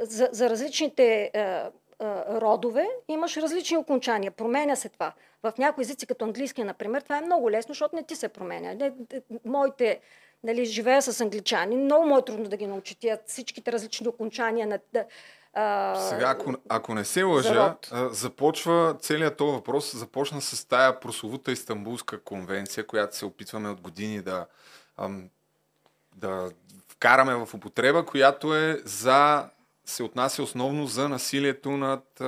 За различните родове имаш различни окончания. Променя се това. В някои езици, като английския, например, това е много лесно, защото не ти се променя. Моите, нали, живея с англичани, много му е трудно да ги научи тия всичките различни окончания на... Сега, ако не се лъжа, започва целият този въпрос, започна с тая прословута Истанбулска конвенция, която се опитваме от години да вкараме в употреба, която е се отнася основно за насилието над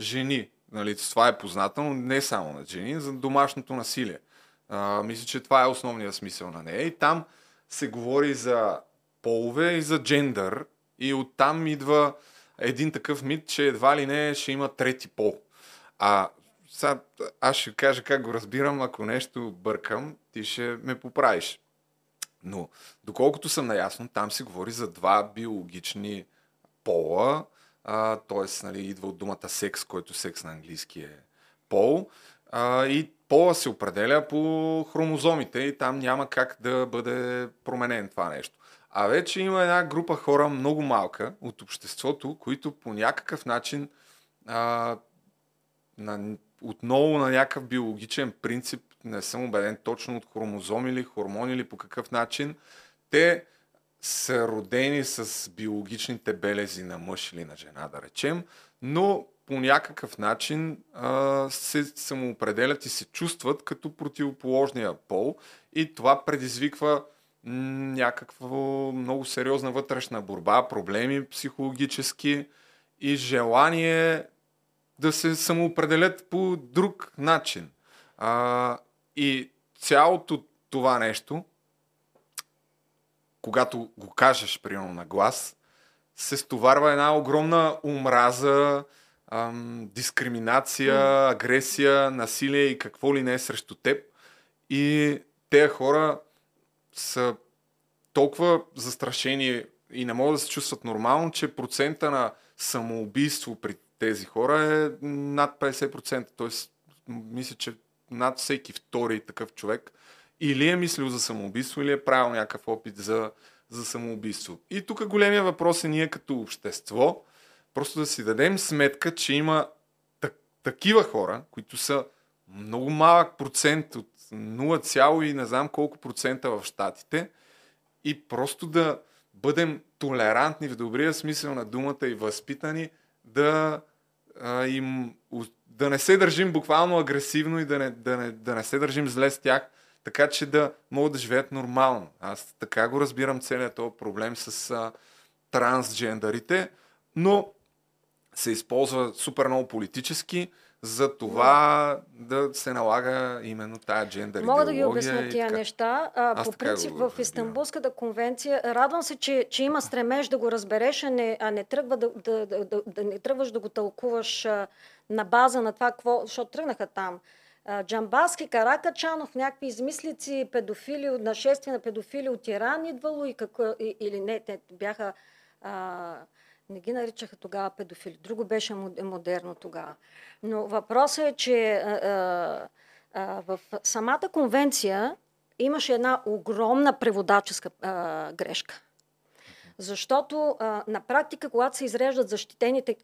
жени. Нали, това е познато, но не само над жени, за домашното насилие. Мисля, че това е основният смисъл на нея. И там се говори за полове и за джендър. И оттам идва един такъв мит, че едва ли не ще има трети пол. Сега аз ще кажа как го разбирам, ако нещо бъркам, ти ще ме поправиш. Но доколкото съм наясно, там се говори за два биологични пола, т.е. нали, идва от думата секс, който секс на английски е пол, и пола се определя по хромозомите и там няма как да бъде променен това нещо. А вече има една група хора, много малка от обществото, които по някакъв начин отново на някакъв биологичен принцип, не съм убеден точно от хромозоми или хормони или по какъв начин, те са родени с биологичните белези на мъж или на жена, да речем, но по някакъв начин се самоопределят и се чувстват като противоположния пол и това предизвиква някаква много сериозна вътрешна борба, проблеми психологически и желание да се самоопределят по друг начин. И цялото това нещо, когато го кажеш примерно на глас, се стоварва една огромна омраза, дискриминация, агресия, насилие и какво ли не е срещу теб. И те хора са толкова застрашени и не могат да се чувстват нормално, че процента на самоубийство при тези хора е над 50%. Тоест, мисля, че над всеки втори такъв човек или е мислил за самоубийство, или е правил някакъв опит за самоубийство. И тук големия въпрос е ние като общество просто да си дадем сметка, че има такива хора, които са много малък процент от 0, и не знам колко процента в щатите и просто да бъдем толерантни в добрия смисъл на думата и възпитани да не се държим буквално агресивно и да не се държим зле с тях, така че да могат да живеят нормално. Аз така го разбирам целият този проблем с трансджендърите, но се използва супер много политически, за това да се налага именно тая джендър идеология. Мога да ги обясня тия неща. По принцип в Истанбулската конвенция, радвам се, че има стремеж да го разбереш, не тръгваш да го тълкуваш на база на това, защото тръгнаха там. Джамбаски, Каракачанов, някакви измислици, педофили, нашествие на педофили от Иран идвало или не, те бяха... Не ги наричаха тогава педофили. Друго беше модерно тогава. Но въпросът е, че в самата конвенция имаше една огромна преводаческа грешка. Защото на практика, когато се изреждат защитените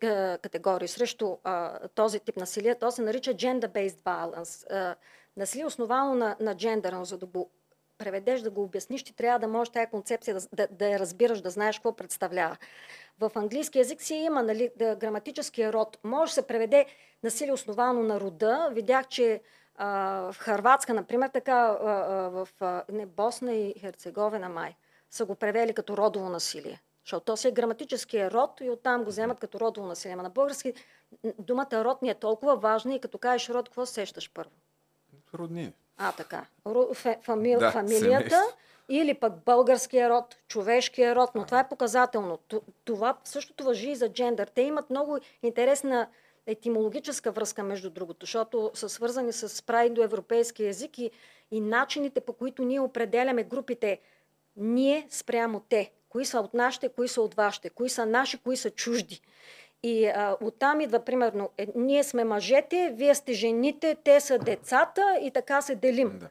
категории срещу този тип насилие, то се нарича gender-based violence. Насилие основано на джендъра, за да го преведеш, да го обясниш, ти трябва да можеш тая концепция да я разбираш, да знаеш какво представлява. В английски език си има, нали, граматическия род. Може да се преведе насилие основано на рода. Видях, че в Хърватска, например, така в Босна и Херцеговина май са го превели като родово насилие. Защото то си е граматическия род и оттам го вземат като родово насилие. Ама на български думата род не е толкова важна и като кажеш род, какво сещаш първо? Родни. Така. Фамилията, Или пък българския род, човешкия род, но това е показателно. Това същото важи и за джендър. Те имат много интересна етимологическа връзка, между другото, защото са свързани с праиндоевропейски език и начините, по които ние определяме групите. Ние спрямо те. Кои са от нашите, кои са от вашите, кои са наши, кои са чужди. И оттам идва, примерно, ние сме мъжете, вие сте жените, те са децата и така се делим. Да.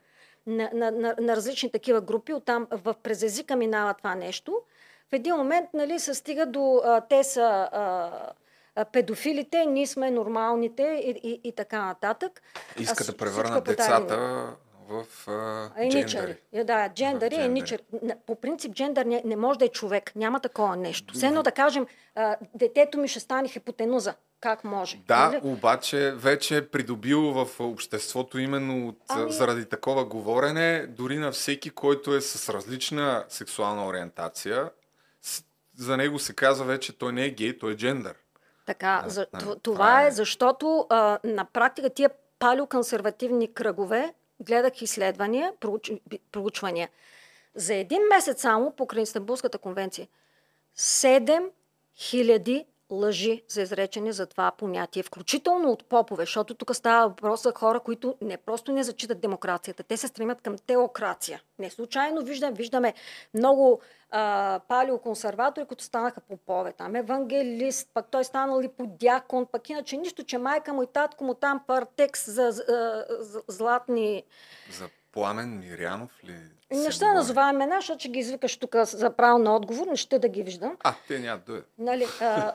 На различни такива групи, оттам през езика минава това нещо. В един момент, нали, се стига до те са педофилите, ние сме нормалните и така нататък. Иска да превърнат децата в джендъри. Да, джендъри, еничъри. По принцип джендър не може да е човек. Няма такова нещо. Все едно да кажем, детето ми ще стане хипотенуза. Как може? Да, или? Обаче вече е придобило в обществото именно заради такова говорене, дори на всеки, който е с различна сексуална ориентация, за него се казва вече, той не е гей, той е джендър. Така, това е защото на практика тия палеоконсервативни кръгове, гледах изследвания, проучвания. За един месец само покрай Истанбулската конвенция 7000 лъжи за изречени за това понятие, включително от попове, защото тук става въпрос за хора, които не просто не зачитат демокрацията, те се стремят към теокрация. Не случайно виждаме много палеоконсерватори, които станаха попове. Там евангелист, пък той станал и подякон, пък иначе нищо, че майка му и татко му там партекс за златни... За Пламен Мирянов ли? Не ще назова имена, защото ги извикаш тук за правилно отговор, не ще да ги виждам. Те няма да е. Нали,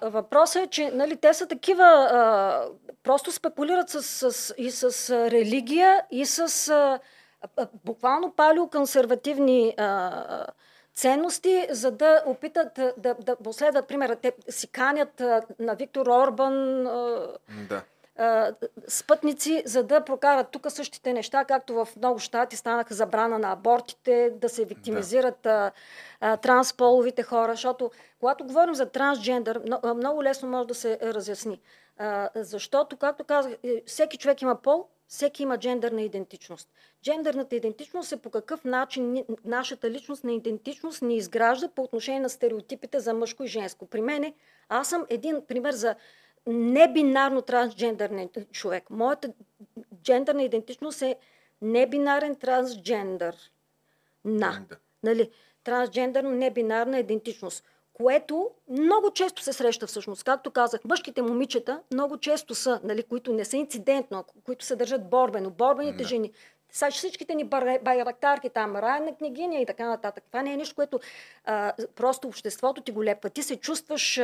въпросът е, че нали, те са такива, просто спекулират и с религия, и с буквално палеоконсервативни ценности, за да опитат да последват, пример, те си канят на Виктор Орбан. Спътници, за да прокарат тук същите неща, както в много щати станаха забрана на абортите, да се виктимизират трансполовите хора, защото когато говорим за трансджендър, много лесно може да се разясни. Защото, както казах, всеки човек има пол, всеки има джендърна идентичност. Джендърната идентичност е по какъв начин нашата личност на идентичност ни изгражда по отношение на стереотипите за мъжко и женско. При мене, аз съм един пример за небинарно трансджендърен човек. Моята джендърна идентичност е небинарен трансджендър. Нали? Трансджендърно небинарна идентичност, което много често се среща всъщност. Както казах, мъжките момичета много често са, нали, които не са инцидентно, които се държат борбено. Борбените жени. Сега всичките ни байрактарки там, Райна княгиня и така нататък. Това не е нещо, което просто обществото ти го лепва. Ти се чувстваш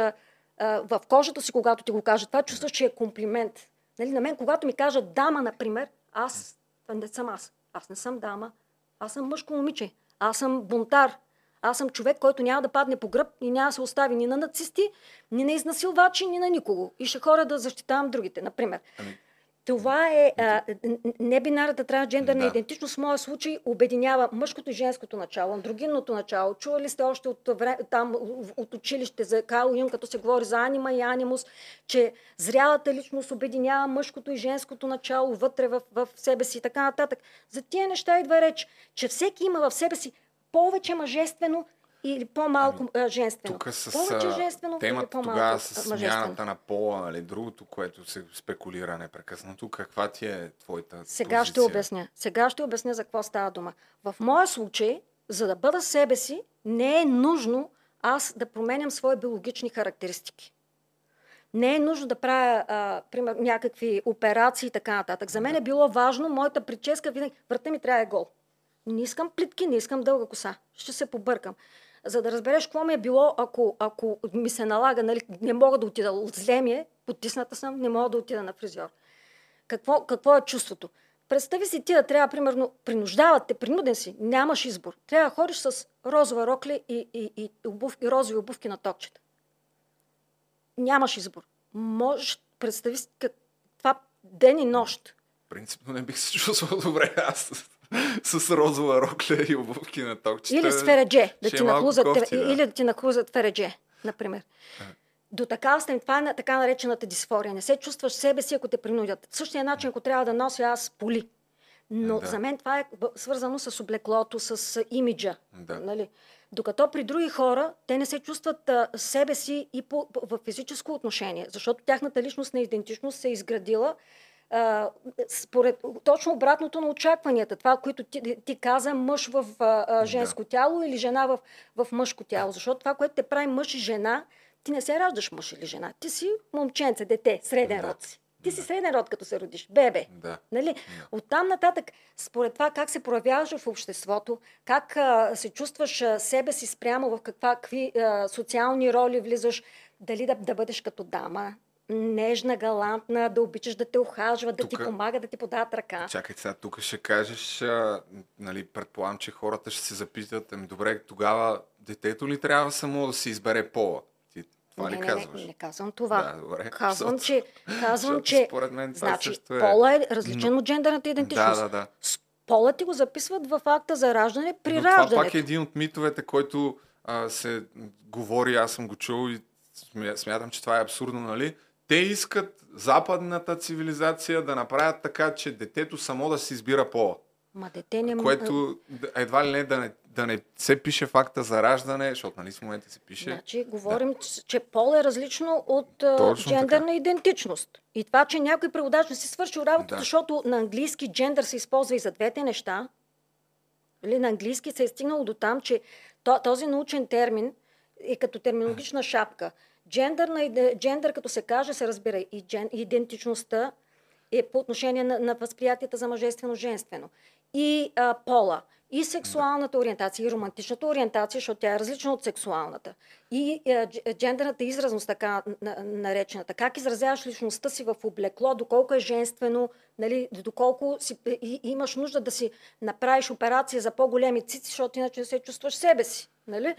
в кожата си, когато ти го кажа, това чувстваш, че е комплимент. Нали, на мен, когато ми кажат дама, например, аз не съм аз. Аз не съм дама. Аз съм мъжко момиче. Аз съм бунтар. Аз съм човек, който няма да падне по гръб и няма да се остави ни на нацисти, ни на изнасилвачи, ни на никого. И ще хора да защитавам другите, например. Това е небинарната трансджендърна идентичност. В моя случай обединява мъжкото и женското начало, андрогинното начало. Чували сте още от училище за Кайло Юн, като се говори за анима и анимус, че зрялата личност обединява мъжкото и женското начало вътре в себе си и така нататък. За тия неща идва реч, че всеки има в себе си повече мъжествено или по-малко женствено. Тук темата тогава с смяната на пола, нали, другото, което се спекулира непрекъснато, каква ти е твоята позиция? Сега ще обясня за какво става дума. В моя случай, за да бъда себе си, не е нужно аз да променям свои биологични характеристики. Не е нужно да правя, примерно, някакви операции и така нататък. За мен е било важно моята прическа винаги. Врата ми трябва е гол. Не искам плитки, не искам дълга коса. Ще се побъркам. За да разбереш какво ми е било, ако ми се налага, нали, не мога да отида, зле ми е, потисната съм, не мога да отида на фризьор. Какво е чувството? Представи си ти да трябва, примерно, принуждават те, принуден си, нямаш избор. Трябва да ходиш с розова рокля и розови обувки на токчета. Нямаш избор. Можеш, представи си това ден и нощ. Принципно не бих се чувствал добре аз. С розова рокля и обувки на токчета. Или с фередже, или да ти нахлузат фередже, например. До така степен, това е така наречената дисфория. Не се чувстваш себе си, ако те принудят. В същия начин, ако трябва да нося аз поли. Но да. За мен това е свързано с облеклото, с имиджа. Да. Нали? Докато при други хора, те не се чувстват себе си и в физическо отношение, защото тяхната личностна идентичност се е изградила според точно обратното на очакванията. Това, което ти каза, мъж в женско да. Тяло или жена в мъжко тяло. Защото това, което те прави мъж и жена, ти не се раждаш мъж или жена. Ти си момченце, дете, среден да. Род си. Ти си среден род, като се родиш. Бебе. Да. Нали? Оттам нататък, според това как се проявяваш в обществото, как се чувстваш себе си спрямо в какви социални роли влизаш, дали да бъдеш като дама, нежна, галантна, да обичаш да те ухажва, да ти помага, да ти подават ръка. Чакай сега, тук ще кажеш, нали, предполагам, че хората ще се запитат, добре, тогава детето ли трябва само да се избере пола? Не казвам това. Да, добре, казвам, че според мен това също е. Пола е различен от джендерната идентичност. Да. Пола ти го записват в акта за раждане при раждането. Това пак е един от митовете, който се говори, аз съм го чул и смятам, че това е абсурдно, нали? Те искат западната цивилизация да направят така, че детето само да си избира пола. Ма дете не... Което едва ли не да не се пише факта за раждане, защото нали в момента се пише... Значи говорим, че пол е различно от джендерна идентичност. И това, че някой преводач не си свършил работата, защото на английски джендър се използва и за двете неща. Или на английски се е стигнало до там, че този научен термин е като терминологична шапка. Джендър, като се каже, се разбира и идентичността е по отношение на възприятията за мъжествено-женствено. И пола, и сексуалната ориентация, и романтичната ориентация, защото тя е различна от сексуалната. И джендерната изразност, така наречената. Как изразяваш личността си в облекло, доколко е женствено, нали, доколко имаш нужда да си направиш операция за по-големи цици, защото иначе не се чувстваш себе си. Нали?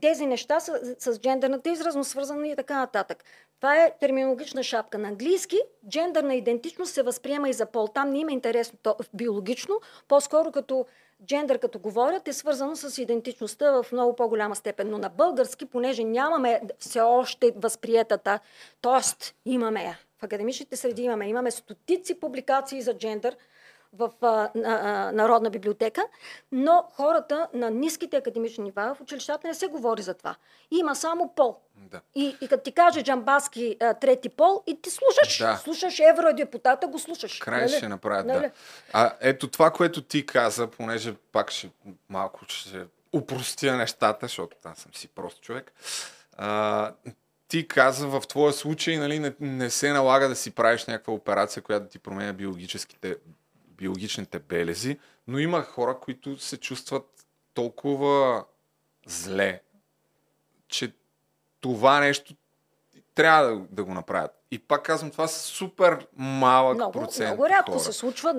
Тези неща с джендерната изразност свързани и така нататък. Това е терминологична шапка. На английски джендерна идентичност се възприема и за пол. Там не има интересно биологично. По-скоро като джендър, като говорят, е свързано с идентичността в много по-голяма степен. Но на български, понеже нямаме все още възприетата, т.е. имаме я. В академичните среди имаме стотици публикации за джендър в Народна библиотека, но хората на ниските академични нива в училищата не се говори за това. Има само пол. Да. И като ти каже Джамбаски трети пол, и ти слушаш. Да. Слушаш евродепутата, го слушаш. Край ще направят, да. Ето това, което ти каза, понеже пак ще упростя нещата, защото аз съм си прост човек. Ти каза, в твоя случай нали, не се налага да си правиш някаква операция, която ти променя биологичните белези, но има хора, които се чувстват толкова зле, че това нещо трябва да го направят. И пак казвам, това са супер малък процент хора. Много рядко се случва,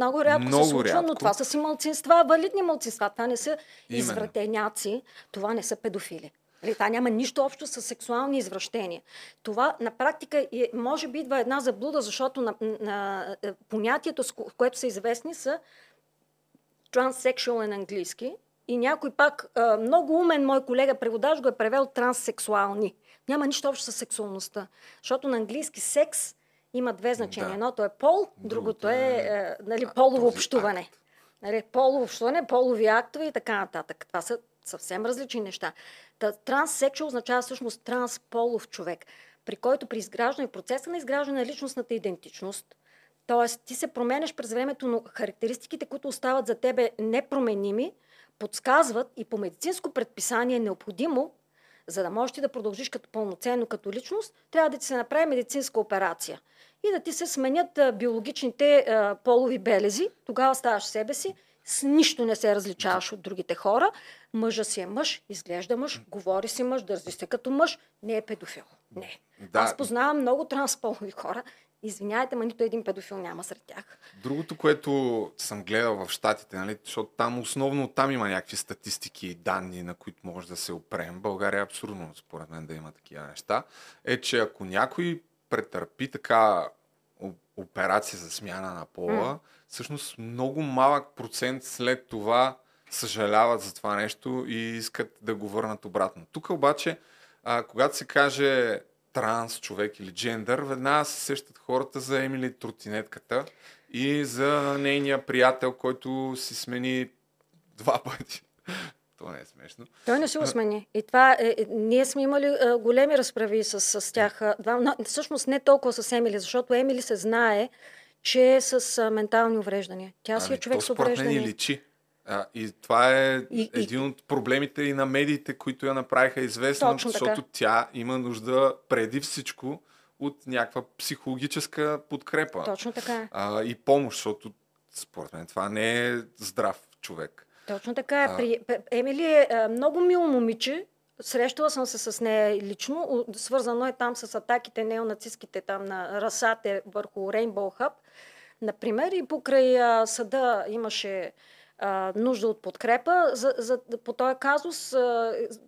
но това са си малцинства, валидни малцинства. Това не са извратеняци, това не са педофили. Това няма нищо общо с сексуални извращения. Това на практика може би идва една заблуда, защото на понятието, с което са известни, са транссексуален английски. И някой пак, много умен мой колега преводач го е превел транссексуални. Няма нищо общо с сексуалността. Защото на английски секс има две значения. Да. Едното е пол, другото е полово общуване. Полово общуване, полови актове и така нататък. Това са съвсем различни неща. Транссексуал означава всъщност трансполов човек, при който при изграждане процеса на изграждане на личностната идентичност, т.е. ти се променеш през времето, но характеристиките, които остават за тебе непроменими, подсказват и по медицинско предписание необходимо, за да можеш ти да продължиш като пълноценно като личност, трябва да ти се направи медицинска операция и да ти се сменят биологичните полови белези, тогава ставаш себе си. С нищо не се различаваш от другите хора. Мъжът си е мъж, изглежда мъж, говори си мъж, държи се като мъж, не е педофил. Не. Да. Аз познавам много трансполови хора. Извинявайте, но нито един педофил няма сред тях. Другото, което съм гледал в Щатите, нали, защото там основно там има някакви статистики и данни, на които може да се опрем. България е абсурдно, според мен, да има такива неща. Е, че ако някой претърпи така операция за смяна на пола, всъщност много малък процент след това съжаляват за това нещо и искат да го върнат обратно. Тук обаче, когато се каже транс човек или джендър, веднага се сещат хората за Емили Тротинетката и за нейния приятел, който си смени 2 пъти. Това не е смешно. Той не се осмени. И това ние сме имали големи разправи с тях. Всъщност не толкова с Емили, защото Емили се знае, че е с ментални увреждания. Тя си е човек с увреждания. Според мен личи. И това е един от проблемите и на медиите, които я направиха известна, защото тя има нужда преди всичко от някаква психологическа подкрепа. Точно така. И помощ, защото според мен това не е здрав човек. Точно така. Емили е много мило момиче. Срещала съм се с нея лично. Свързано е там с атаките неонацистските там на РАСАТЕ върху Rainbow Hub. Например, и покрай съда имаше нужда от подкрепа. По този казус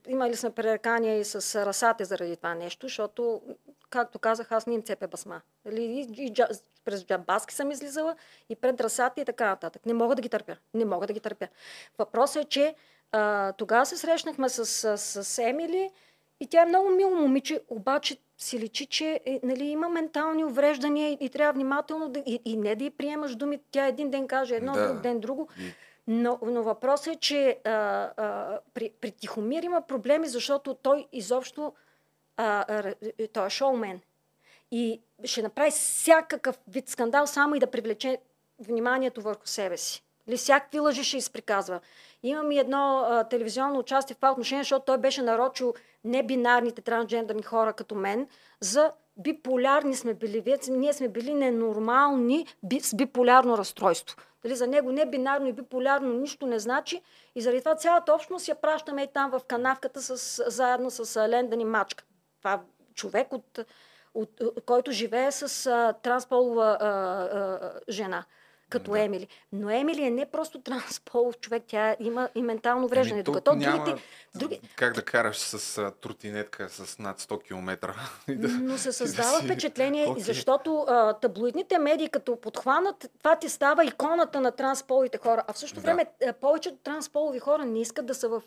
имали сме пререкания и с РАСАТЕ заради това нещо, защото, както казах, аз не им цепя басма. И през Джамбаски съм излизала, и пред РАСАТЕ и така нататък. Не мога да ги търпя. Въпросът е, че тогава се срещнахме с Емили и тя е много мило момиче, обаче си личи, че има ментални увреждания и трябва внимателно да, и не да й приемаш думи. Тя един ден каже едно, друг ден друго. Но въпросът е, че при Тихомир има проблеми, защото той изобщо той е шоумен. И ще направи всякакъв вид скандал, само и да привлече вниманието върху себе си. Всякакви лъжи ще изприказва. Имам и едно телевизионно участие в това отношение, защото той беше нарочил небинарните трансджендърни хора като мен за биполярни сме били. Ние сме били ненормални с биполярно разстройство. За него небинарно и биполярно нищо не значи. И заради това цялата общност я пращаме и там в канавката заедно с Ален и Мачка. Това човек, който живее с трансполова жена. Като Емили. Но Емили е не просто трансполов човек, тя има и ментално вреждане. Докато другите... Как да караш с тротинетка с над 100 км? Но се създава впечатление, защото таблоидните медии, като подхванат, това ти става иконата на трансполовите хора. А в същото време повечето трансполови хора не искат да са в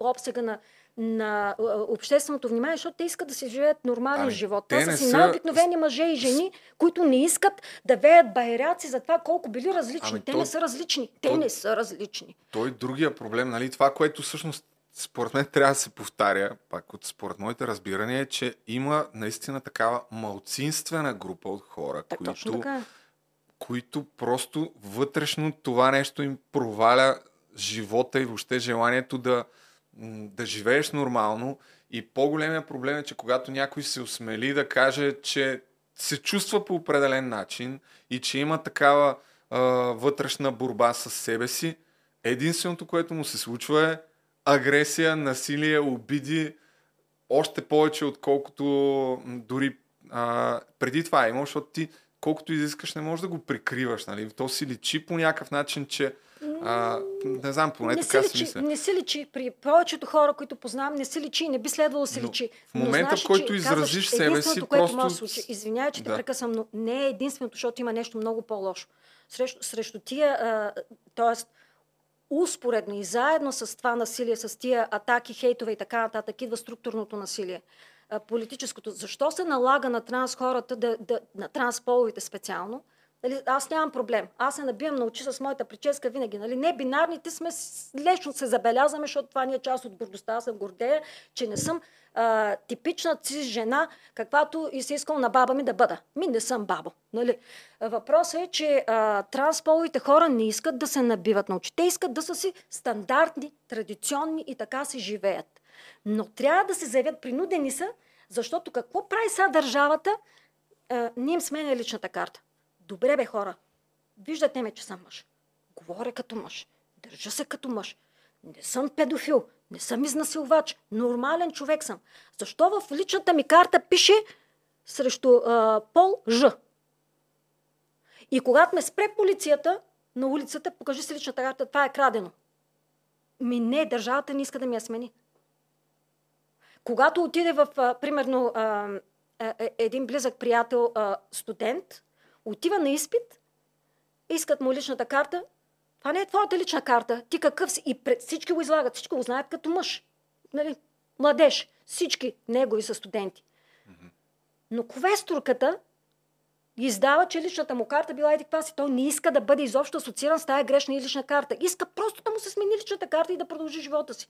обсега на общественото внимание, защото те искат да си живеят нормален живот. Това са си най-обикновени мъже и жени, които не искат да веят байраци за това колко били различни. Не са различни. Не са различни. Той е другия проблем. Това, което всъщност според мен трябва да се повтаря, пак според моите разбирания, е, че има наистина такава малцинствена група от хора, които просто вътрешно това нещо им проваля живота и въобще желанието да живееш нормално. И по-големия проблем е, че когато някой се осмели да каже, че се чувства по определен начин и че има такава вътрешна борба с себе си, единственото, което му се случва е агресия, насилие, обиди, още повече отколкото дори преди това има, защото ти колкото изискаш не можеш да го прикриваш. То си личи по някакъв начин, че не знам, поне така си мисля. Не се личи. При повечето хора, които познавам, не се личи и не би следвало да се личи. В момента, в който изразиш себе си, просто... Извинявай, че те прекъсвам, но не е единственото, защото има нещо много по-лошо. Срещу тия, т.е. успоредно и заедно с това насилие, с тия атаки, хейтове и така нататък, идва структурното насилие. Политическото. Защо се налага на транс хората, на трансполовите специално? Аз нямам проблем. Аз се набивам на очи с моята прическа винаги. Не бинарните сме, лично се забелязваме, защото това ни е част от гордостта. Аз съм гордея, че не съм типична цис жена, каквато и се искам на баба ми да бъда. Не съм баба. Въпросът е, че трансполовите хора не искат да се набиват на очи. Те искат да са си стандартни, традиционни и така си живеят. Но трябва да се заявят, принудени са, защото какво прави сега държавата? Не им сменя личната карта. Добре бе, хора, виждате ме, че съм мъж. Говоря като мъж. Държа се като мъж. Не съм педофил, не съм изнасилвач. Нормален човек съм. Защо в личната ми карта пише срещу пол Ж? И когато ме спре полицията на улицата, покажи си личната карта, това е крадено. Не, държавата не иска да ми я смени. Когато отиде в, примерно, един близък приятел, студент, отива на изпит, искат му личната карта. Това не е твоята лична карта. Ти какъв си? И пред всички го излагат. Всички го знаят като мъж. Младеж. Всички негови са студенти. Но квесторката издава, че личната му карта била еди каква си. Той не иска да бъде изобщо асоцииран с тая грешна и лична карта. Иска просто да му се смени личната карта и да продължи живота си.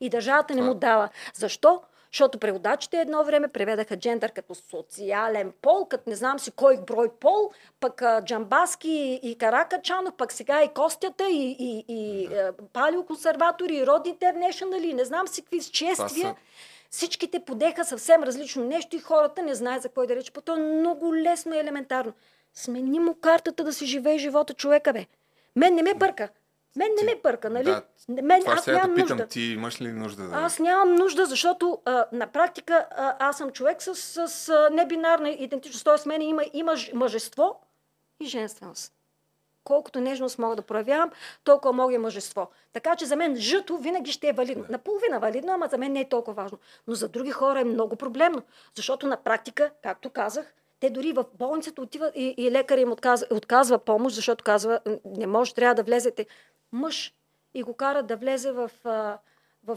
И държавата не му дава. Защо? Защото преводачите едно време преведаха джендър като социален пол, като не знам си кой брой пол, пък Джамбаски и Каракачанов, пък сега и Костята, и палеоконсерватори, и Род Интернешанал, и не знам си какви чествия. Всичките подеха съвсем различно нещо и хората не знаят за кой да рече. Пото е много лесно и елементарно. Смени му картата да си живее живота човека, бе. Мен не ме бърка. Нали? Да, мен, това аз сега нямам да питам, нужда. Ти имаш ли нужда? Да... Аз нямам нужда, защото на практика аз съм човек с небинарна идентичност. Тоест мен има мъжество и женственост. Колкото нежност мога да проявявам, толкова мога и мъжество. Така че за мен жъто винаги ще е валидно. Да. Наполовина валидно, ама за мен не е толкова важно. Но за други хора е много проблемно. Защото на практика, както казах, те дори в болницата отиват и лекаря им отказва помощ, защото казва, не може, трябва да влезете мъж и го кара да влезе в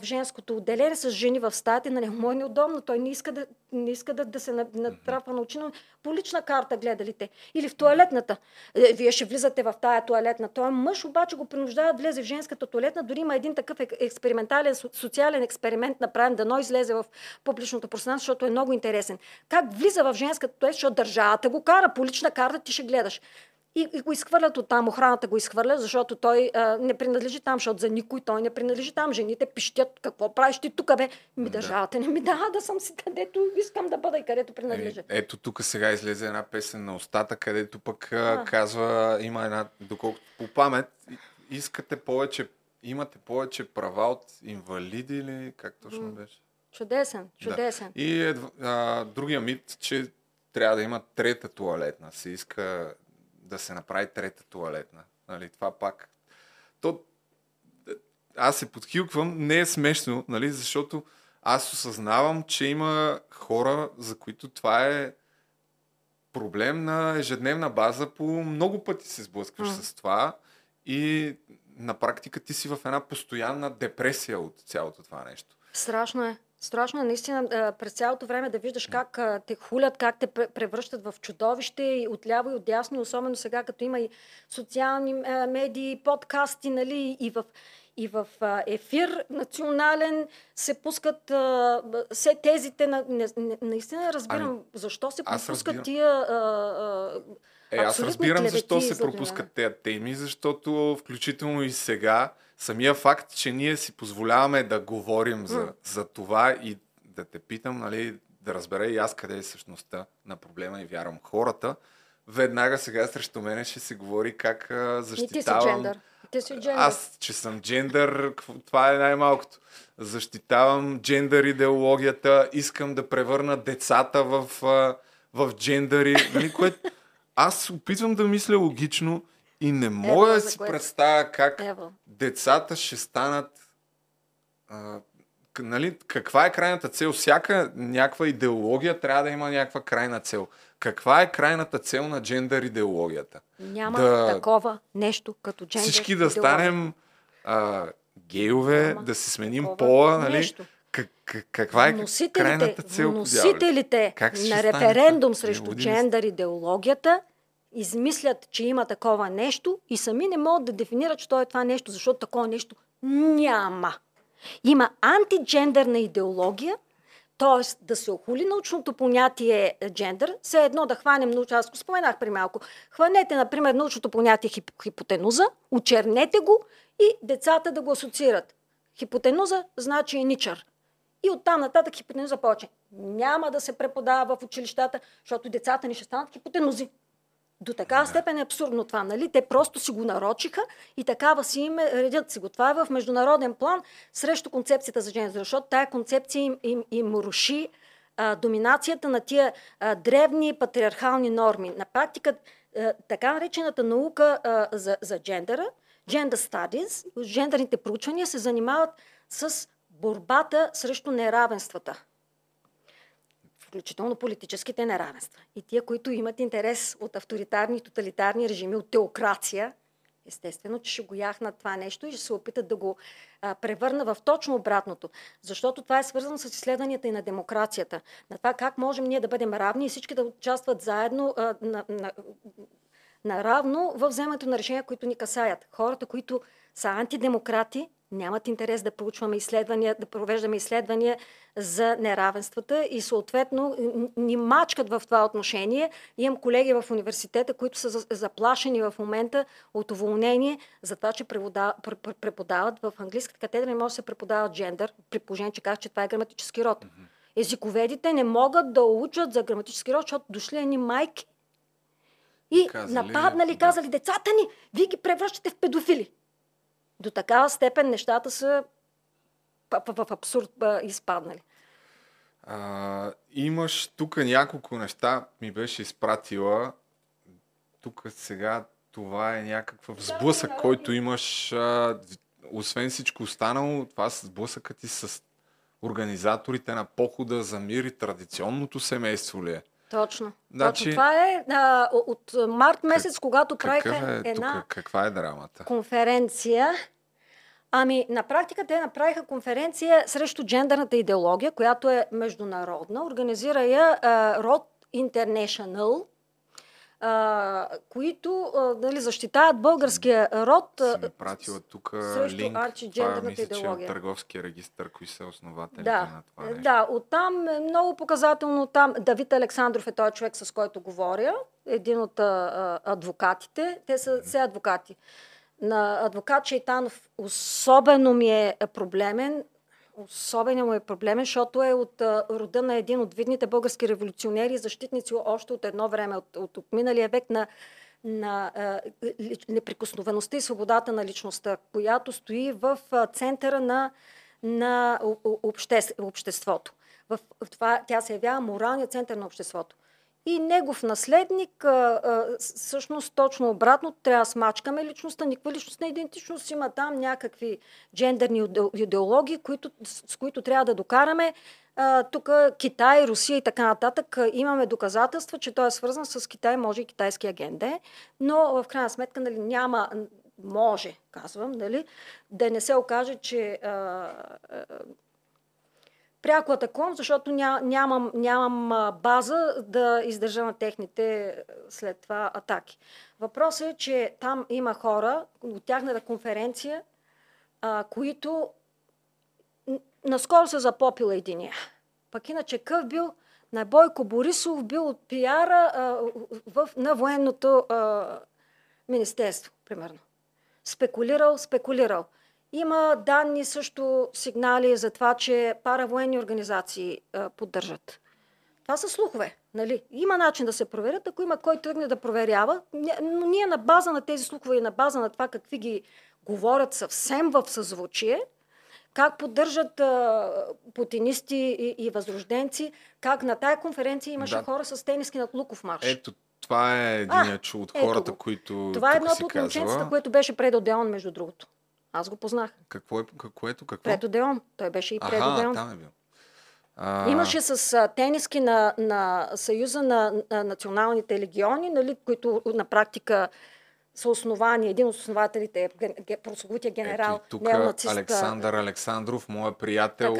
женското отделение с жени в стаята. На него му е неудобно. Той не иска да се натрапва на очи, но по лична карта гледали те. Или в туалетната. Вие ще влизате в тая туалетна. Той мъж обаче го принуждава да влезе в женската туалетна. Дори има един такъв експериментален, социален експеримент направен, дано излезе в публичното пространство, защото е много интересен. Как влиза в женската туалетна, защото държавата го кара, по лична карта ти ще гледаш. И го изхвърлят оттам, охраната го изхвърля, защото той не принадлежи там, защото за никой той не принадлежи там. Жените пищят, какво правиш ти тук, бе? Държавата не ми дава да съм си където искам да бъда и където принадлежа. Ето тук сега излезе една песен на устата, където пък казва, има една, доколкото по памет, искате повече, имате повече права от инвалиди или как точно беше? Чудесен. Да. И другия мит, че трябва да има трета туалетна, се иска... да се направи трета туалетна. Нали, това пак... То... Аз се подхилквам, не е смешно, нали, защото аз осъзнавам, че има хора, за които това е проблем на ежедневна база. По много пъти се сблъскваш с това и на практика ти си в една постоянна депресия от цялото това нещо. Страшно е. Страшно е наистина през цялото време да виждаш как те хулят, как те превръщат в чудовище и отляво и отдясно, особено сега като има и социални медии, подкасти, нали, и в ефир национален се пускат все тезите на... Наистина разбирам защо се пропускат тия... Аз разбирам защо се пропускат тези теми, защото включително и сега самия факт, че ние си позволяваме да говорим за това и да те питам, нали, да разбера и аз къде е същността на проблема и вярвам хората, веднага сега срещу мене ще се говори как защитавам... Ти си джендър. Аз, че съм джендър, това е най-малкото. Защитавам джендър идеологията, искам да превърна децата в джендъри, нали, което... Аз опитвам да мисля логично и не мога да си представя как децата ще станат... нали, каква е крайната цел? Всяка някаква идеология трябва да има някаква крайна цел. Каква е крайната цел на джендър идеологията? Няма такова нещо като джендър идеология. Всички да станем гейове, да си сменим пола, нали? Нещо. Каква е крайната цел? Носителите на референдум срещу джендър идеологията измислят, че има такова нещо и сами не могат да дефинират, че то е това нещо, защото такова нещо няма. Има антиджендърна идеология, т.е. да се охули научното понятие джендър, все едно да хванем научно, аз го споменах при малко, хванете, например, научното понятие хипотенуза, очернете го и децата да го асоциират. Хипотенуза значи еничър. И оттам нататък хипотенуза повече. Няма да се преподава в училищата, защото децата ни ще станат хипотенузи. До такава степен е абсурдно това, нали? Те просто си го нарочиха и такава си им редят си го. Това е в международен план срещу концепцията за джендър, защото тая концепция им руши доминацията на тия древни патриархални норми. На практика така наречената наука за джендъра, gender studies, джендърните проучвания се занимават с борбата срещу неравенствата. Включително политическите неравенства. И тия, които имат интерес от авторитарни и тоталитарни режими, от теокрация, Естествено, че ще го яхнат това нещо и ще се опитат да го превърна в точно обратното. Защото това е свързано с изследванията и на демокрацията. На това как можем ние да бъдем равни и всички да участват заедно наравно във вземането на решения, които ни касаят. Хората, които са антидемократи, нямат интерес да проучваме изследвания, да провеждаме изследвания за неравенствата и съответно ни мачкат в това отношение. Имам колеги в университета, които са заплашени в момента от уволнение за това, че преподават в английската катедра не може да се преподава джендър, при положение, че казах, че това е граматически род. Езиковедите не могат да учат за граматически род, защото дошли едни майки и казали децата ни, вие ги превръщате в педофили. До такава степен нещата са в абсурд изпаднали. Имаш тук няколко неща, ми беше изпратила. Тук сега това е някакъв сблъсък, който имаш. Освен всичко останало, това сблъсъкът ти с организаторите на похода за мир и традиционното семейство ли е? Точно. Значи, това е от март месец, когато правиха каква е драмата? Конференция. Ами, на практика те направиха конференция срещу джендърната идеология, която е международна. Организира я Род Интернешанал, които защитават българския род. Си ми пратила тук линк, това мисля, че от търговския регистър, кои са основателите на това нещо. Да, оттам е много показателно. Там Давид Александров е той човек, с който говоря. Един от адвокатите. Те са все адвокати. На адвокат Шейтанов особено ми е проблемен. Особено му е проблемен, защото е от рода на един от видните български революционери, защитници още от едно време, от миналия век на неприкосновеността и свободата на личността, която стои в центъра на обществото. Това, тя се явява моралният център на обществото. И негов наследник, всъщност точно обратно, трябва да смачкаме личността. Никаква личностна идентичност има там някакви джендърни идеологии, с които трябва да докараме. Тук Китай, Русия и така нататък. Имаме доказателства, че той е свързан с Китай, може и китайски агент. Но в крайна сметка няма... Може, казвам, да не се окаже, че... пряко атакувам, защото нямам база да издържа на техните след това атаки. Въпросът е, че там има хора от тяхната конференция, които наскоро се запопила единия. Пък иначе къв бил на Бойко Борисов, бил от пиара на военното министерство, примерно. Спекулирал. Има данни, също сигнали за това, че паравоенни организации поддържат. Това са слухове, нали? Има начин да се проверят, ако има кой тръгне да проверява. Но ние на база на тези слухове и на база на това какви ги говорят съвсем в съзвучие, как поддържат путинисти и възрожденци, как на тая конференция имаше хора с тениски над Луков марш. Ето, това е един чул от хората, които това е едното от момченцата, което беше предодеон, между другото. Аз го познах. Какво? Предодеон. Той беше и предодеон. Там е бил. Имаше с тениски на Съюза на националните легиони, които на практика са основани. Един от основателите е прословутия генерал. Ето и тук Александър Александров, моят приятел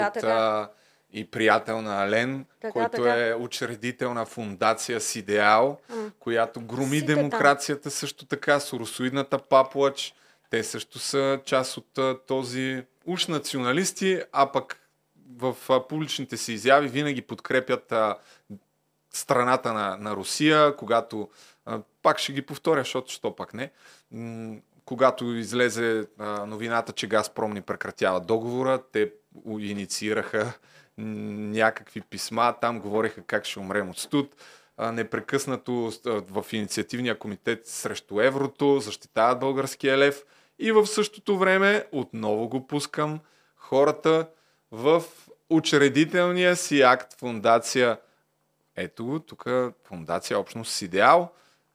и приятел на Ален, който е учредител на фундация с идеал, която громи демокрацията там. Също така, соросоидната паплач. Те също са част от този уж националисти, а пък в публичните си изяви винаги подкрепят страната на Русия, когато, пак ще ги повторя, защото що пак не, когато излезе новината, че Газпром ни прекратява договора, те инициираха някакви писма, там говориха как ще умрем от студ. Непрекъснато в инициативния комитет срещу еврото, защитават българския лев и в същото време, отново го пускам, хората в учредителния си акт фундация, ето го, тук фундация Общност с идеал,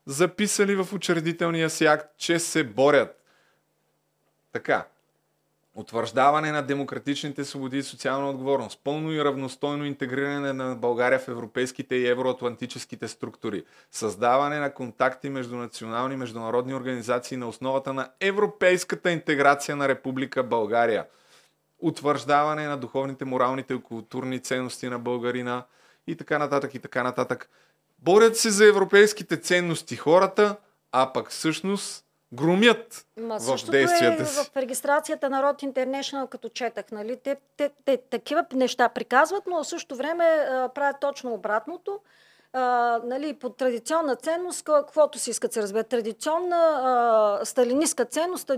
записали в учредителния си акт, че се борят. Така, утвърждаване на демократичните свободи и социална отговорност, пълно и равностойно интегриране на България в европейските и евроатлантическите структури, създаване на контакти между национални и международни организации на основата на европейската интеграция на Република България, утвърждаване на духовните, моралните и културни ценности на българина и така нататък, и така нататък. Борят се за европейските ценности хората, а пък всъщност громят в действията си. В регистрацията на Род Интернешанал, като четах, нали, те такива неща приказват, но в същото време правят точно обратното. Нали, по традиционна ценност, каквото си искат се разбере, традиционна сталинистка ценност,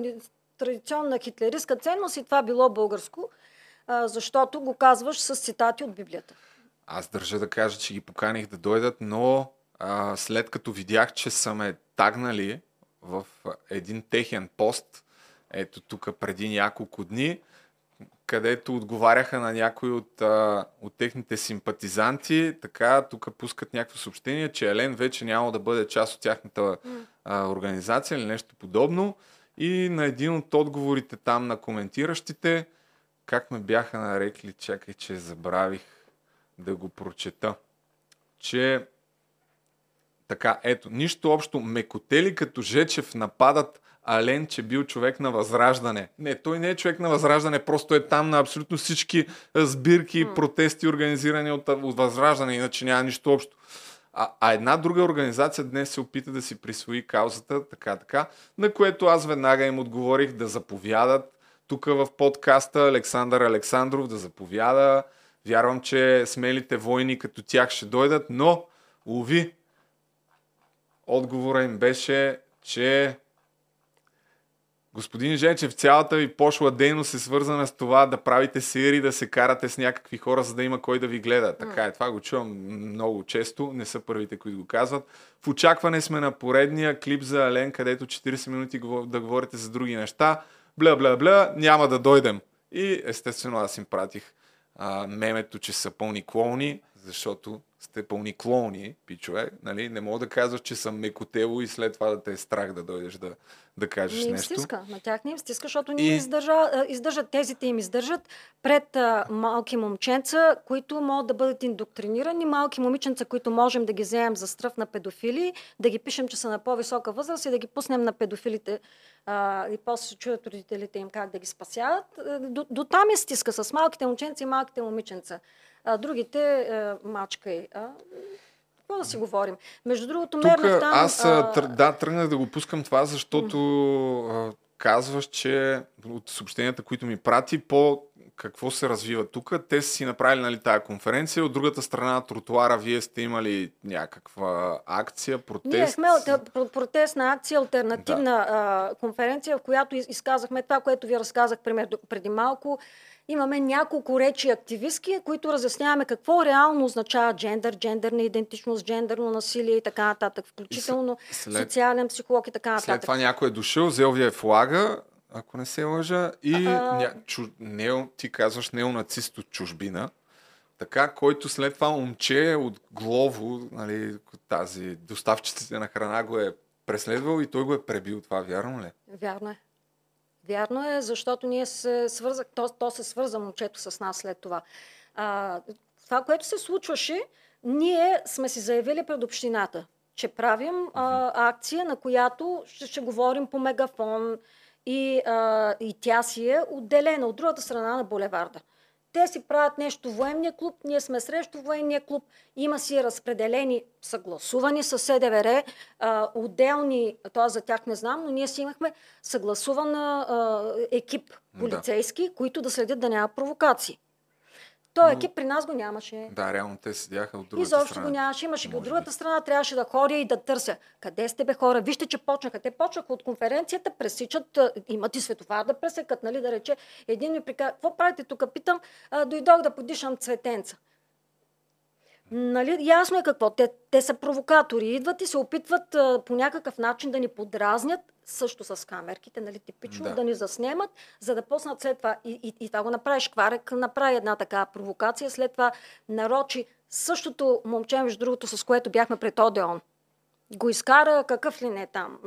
традиционна хитлеристка ценност, и това било българско, защото го казваш с цитати от Библията. Аз държа да кажа, че ги поканих да дойдат, но след като видях, че са ме тагнали в един техен пост, ето тук преди няколко дни, където отговаряха на някои от техните симпатизанти, така тук пускат някакво съобщение, че Елен вече няма да бъде част от тяхната организация или нещо подобно. И на един от отговорите там на коментиращите, как ме бяха нарекли, чакай, че забравих да го прочета, че така, ето, нищо общо, мекотели като Жечев нападат Ален, че бил човек на Възраждане. Не, той не е човек на Възраждане, просто е там на абсолютно всички сбирки и протести, организирани от Възраждане, иначе няма нищо общо. А една друга организация днес се опита да си присвои каузата, така, на което аз веднага им отговорих да заповядат. Тук в подкаста Александър Александров да заповяда. Вярвам, че смелите войни като тях ще дойдат, но, уви, отговора им беше, че господин Жечев, цялата ви пошла дейност е свързана с това да правите серии, да се карате с някакви хора, за да има кой да ви гледа. Така е, това го чувам много често, не са първите, които го казват. В очакване сме на поредния клип за Ален, където 40 минути да говорите за други неща. Бля-бля-бля, няма да дойдем. И естествено аз им пратих мемето, че са пълни клоуни, защото сте пълни клоуни, пичове. Нали? Не мога да казваш, че съм мекотело и след това да те е страх да дойдеш да кажеш не нещо. Стиска. На тях не им стиска, защото не издържат, тезите им издържат пред малки момченца, които могат да бъдат индоктринирани, малки момиченца, които можем да ги вземем за стръв на педофили, да ги пишем, че са на по-висока възраст и да ги пуснем на педофилите и после се чуят родителите им как да ги спасяват. До там е стиска с малките момченца и малките момиченца. Другите мачкай. Какво да си говорим? Между другото, Мернов там... Аз тръгнах да го пускам това, защото казваш, че от съобщенията, които ми прати, по какво се развива тук. Те си направили, нали, тая конференция. От другата страна на тротуара вие сте имали някаква акция, протест. Ние сме протестна акция, алтернативна конференция, в която изказахме това, което ви разказах преди малко. Имаме няколко речи активистки, които разясняваме какво реално означава джендър, джендърна идентичност, джендърно насилие и така нататък, включително социален психолог и така нататък. След това някой е дошъл, взел ви е флага, ако не се лъжа, и ти казваш неонацист от чужбина, така, който след това момче от Глово, нали, тази доставчиците на храна го е преследвал и той го е пребил. Това вярно ли? Вярно е. Вярно е, защото ние се свързах, то се свърза момчето с нас след това. Това, което се случваше, ние сме си заявили пред общината, че правим акция, на която ще говорим по мегафон и тя си е отделена от другата страна на булеварда. Те си правят нещо военния клуб, ние сме срещу военния клуб, има си разпределени, съгласувани с СДВР, отделни, това за тях не знам, но ние си имахме съгласуван екип полицейски, които да следят да няма провокации. Той екип при нас го нямаше. Да, реално те седяха от другата страна. Изобщо го нямаше, имаше ги от другата страна, трябваше да ходя и да търся. Къде сте бе хора? Вижте, че почнаха. Те почнаха от конференцията, пресичат, имат и светофар да пресекат, нали, да рече. Един ми приказ, какво правите тук? Питам, дойдох да подишам цветенца. Нали, ясно е какво. Те са провокатори, идват и се опитват по някакъв начин да ни подразнят, също с камерките, нали, типично, да ни заснемат, за да поснат след това. И това го направи Шкварек, направи една такава провокация, след това нарочи същото момче, между другото, с което бяхме пред Одеон. Го изкара какъв ли не там.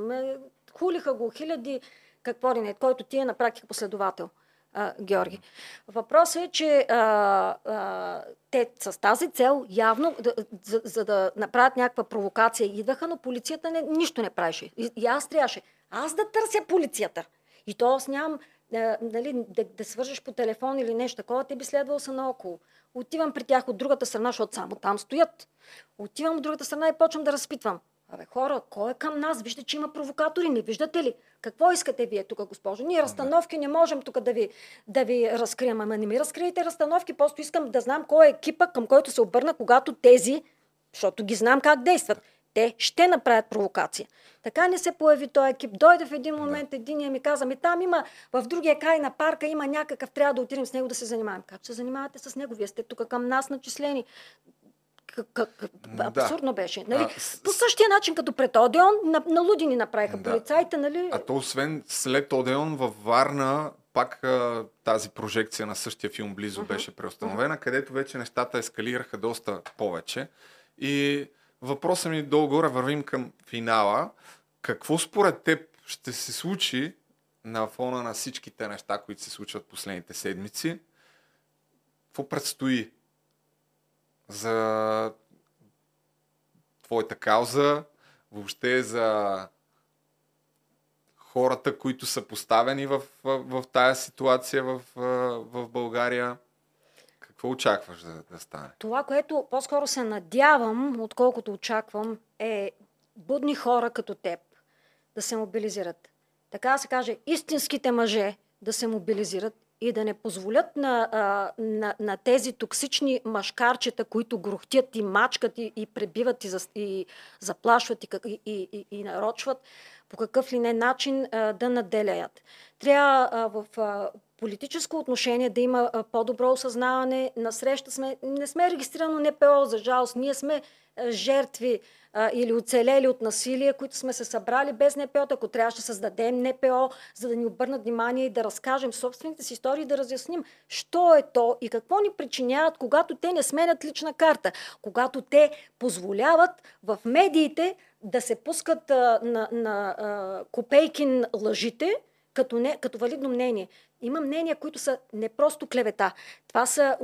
Хулиха го хиляди, какво ли не, който ти е на практика последовател. Георги. Въпросът е, че те с тази цел явно, за да направят някаква провокация, идаха, но полицията нищо не правеше. И аз трябваше. Аз да търся полицията. И то аз нямам да свържеш по телефон или нещо такова, те би следвало са наоколо. Отивам при тях от другата страна, защото само там стоят. Отивам от другата страна и почвам да разпитвам. Абе, хора, кой е към нас? Виждате, че има провокатори, не виждате ли? Какво искате вие тук, госпожо? Ние разстановки не можем тук да ви разкрием. Ама не ми разкриете разстановки, просто искам да знам кой е екипа, към който се обърна, когато тези, защото ги знам как действат. Те ще направят провокация. Така не се появи този екип. Дойде в един момент, единия ми каза, там има, в другия край на парка има някакъв, трябва да отидем с него да се занимаваме. Как се занимавате с него? Вие сте тук към нас начислени. Абсурдно беше. Нали? По същия начин, като пред Одеон, на луди ни направиха полицаите. Нали? А то освен след Одеон, във Варна, пак тази прожекция на същия филм Близо беше преустановена, където вече нещата ескалираха доста повече. И въпросът ми долу-горе вървим към финала. Какво според теб ще се случи на фона на всичките неща, които се случват последните седмици? Какво предстои за твоята кауза, въобще за хората, които са поставени в тая ситуация в България? Какво очакваш да стане? Това, което по-скоро се надявам, отколкото очаквам, е будни хора като теб да се мобилизират. Така се каже, истинските мъже да се мобилизират и да не позволят на тези токсични машкарчета, които грохтят и мачкат и пребиват и заплашват и нарочват, по какъв ли не начин да наделеят. Трябва в политическо отношение да има по-добро осъзнаване. Насреща сме, не сме регистрирано НПО, за жалост. Ние сме жертви или оцелели от насилие, които сме се събрали без НПО. Ако трябва ще създадем НПО, за да ни обърнат внимание и да разкажем собствените си истории, да разясним що е то и какво ни причиняват, когато те не сменят лична карта, когато те позволяват в медиите да се пускат на Копейкин лъжите, като валидно мнение. Има мнения, които са не просто клевета. Това са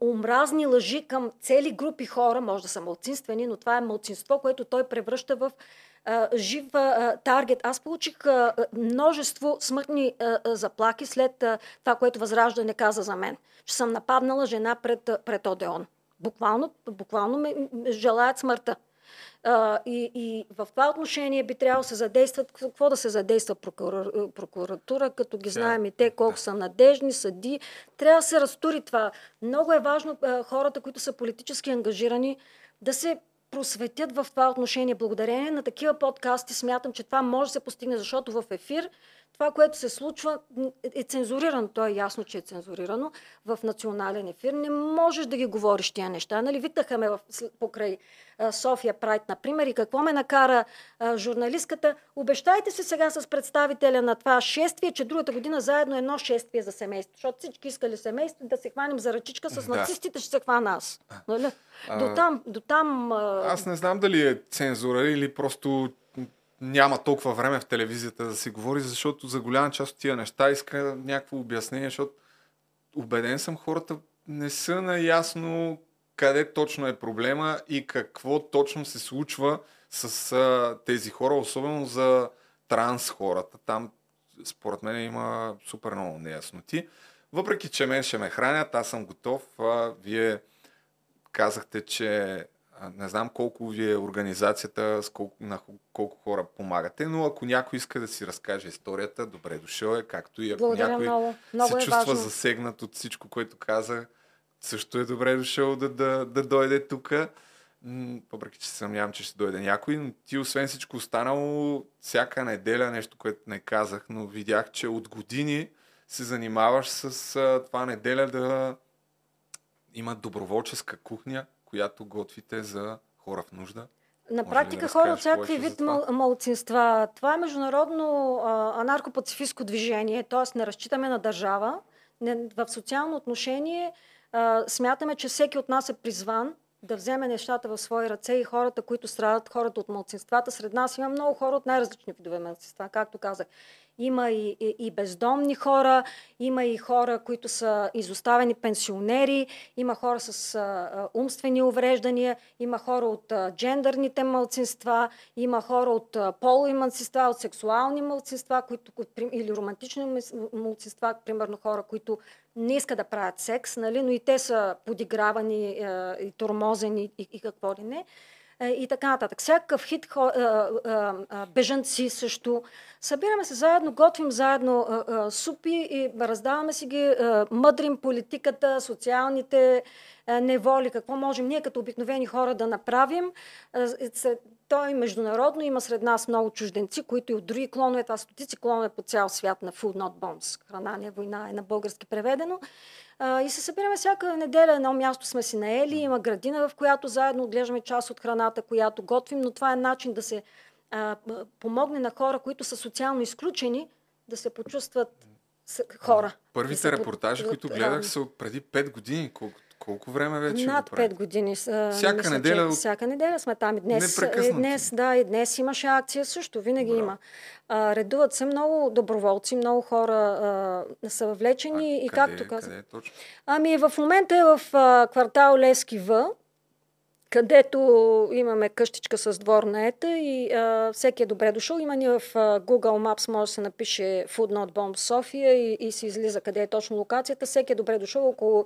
омразни лъжи към цели групи хора, може да са малцинствени, но това е малцинство, което той превръща в жив таргет. Аз получих множество смъртни заплаки след това, което Възраждане каза за мен. Че съм нападнала жена пред Одеон. Буквално ме желаят смъртта. И в това отношение би трябвало да се задействат, какво да се задейства прокуратура, като ги знаем и те колко са надежни, съди. Трябва да се разтури това. Много е важно хората, които са политически ангажирани, да се просветят в това отношение. Благодарение на такива подкасти смятам, че това може да се постигне, защото в ефир това, което се случва, е цензурирано. То е ясно, че е цензурирано. В национален ефир не можеш да ги говориш тия неща. Нали? Викнаха ме покрай Sofia Pride, например, и какво ме накара журналистката. Обещайте се сега с представителя на това шествие, че другата година заедно едно шествие за семейство. Защото всички искали семейство, да се хванем за ръчичка с нацистите, ще се хвана аз. Нали? До там... Аз не знам дали е цензура или просто... няма толкова време в телевизията да се говори, защото за голяма част от тия неща иска някакво обяснение, защото убеден съм, хората не са наясно къде точно е проблема и какво точно се случва с тези хора, особено за транс хората. Там според мен има супер много неясноти. Въпреки, че мен ще ме хранят, аз съм готов. Вие казахте, че не знам колко ви е организацията, на колко хора помагате, но ако някой иска да си разкаже историята, добре дошъл е, както и ако някой много се чувства засегнат от всичко, което каза, също е добре дошъл да дойде тук. Въпреки, че се съмнявам, че ще дойде някой, но ти освен всичко останало, всяка неделя нещо, което не казах, но видях, че от години се занимаваш с това неделя да има доброволческа кухня, която готвите за хора в нужда. На практика хора от всякакви вид малцинства. Това е международно анархопацифистско движение, т.е. не разчитаме на държава. В социално отношение смятаме, че всеки от нас е призван да вземе нещата в свои ръце и хората, които страдат, хората от малцинствата. Сред нас има много хора от най-различни видове малцинства, както казах. Има и бездомни хора, има и хора, които са изоставени пенсионери, има хора с умствени увреждания, има хора от джендърните малцинства, има хора от полови малцинства, от сексуални малцинства, или романтични малцинства, примерно хора, които не искат да правят секс, нали? Но и те са подигравани и тормозени и какво ли не. И така нататък. Всякакъв хит, бежанци също. Събираме се заедно, готвим заедно супи и раздаваме си ги, мъдрим политиката, социалните неволи, какво можем ние като обикновени хора да направим. То е международно, има сред нас много чужденци, които и от други клонове, това стотици клонове по цял свят на Food Not Bombs. Храна не война е на български преведено. И се събираме всяка неделя, едно място сме си наели, има градина, в която заедно отглеждаме част от храната, която готвим, но това е начин да се помогне на хора, които са социално изключени, да се почувстват хора. Първите репортажи, които гледах, са преди 5 години, колко време вече? Над 5 години. Всяка неделя сме там. И днес, и днес имаше акция също. Винаги има. Редуват се много доброволци, много хора са въвлечени. И къде, както казах. Ами в момента е в квартал Левски В, където имаме къщичка с двор на ета и всеки е добре дошъл. Има ни в Google Maps, може да се напише Food Not Bomb София и се излиза къде е точно локацията. Всеки е добре дошъл, около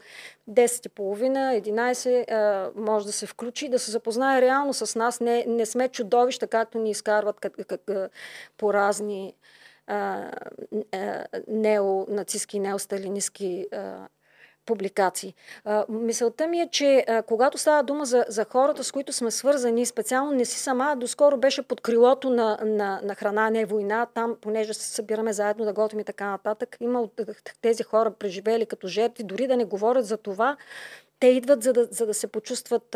10:30-11 може да се включи, да се запознае реално с нас. Не сме чудовища, както ни изкарват по разни неонацистски, неосталинистки публикации. Мисълта ми е, че когато става дума за хората, с които сме свързани, специално не си сама, доскоро беше под крилото на храна, не война, там, понеже се събираме заедно да готвим и така нататък, има от тези хора преживели като жертви, дори да не говорят за това, те идват за да се почувстват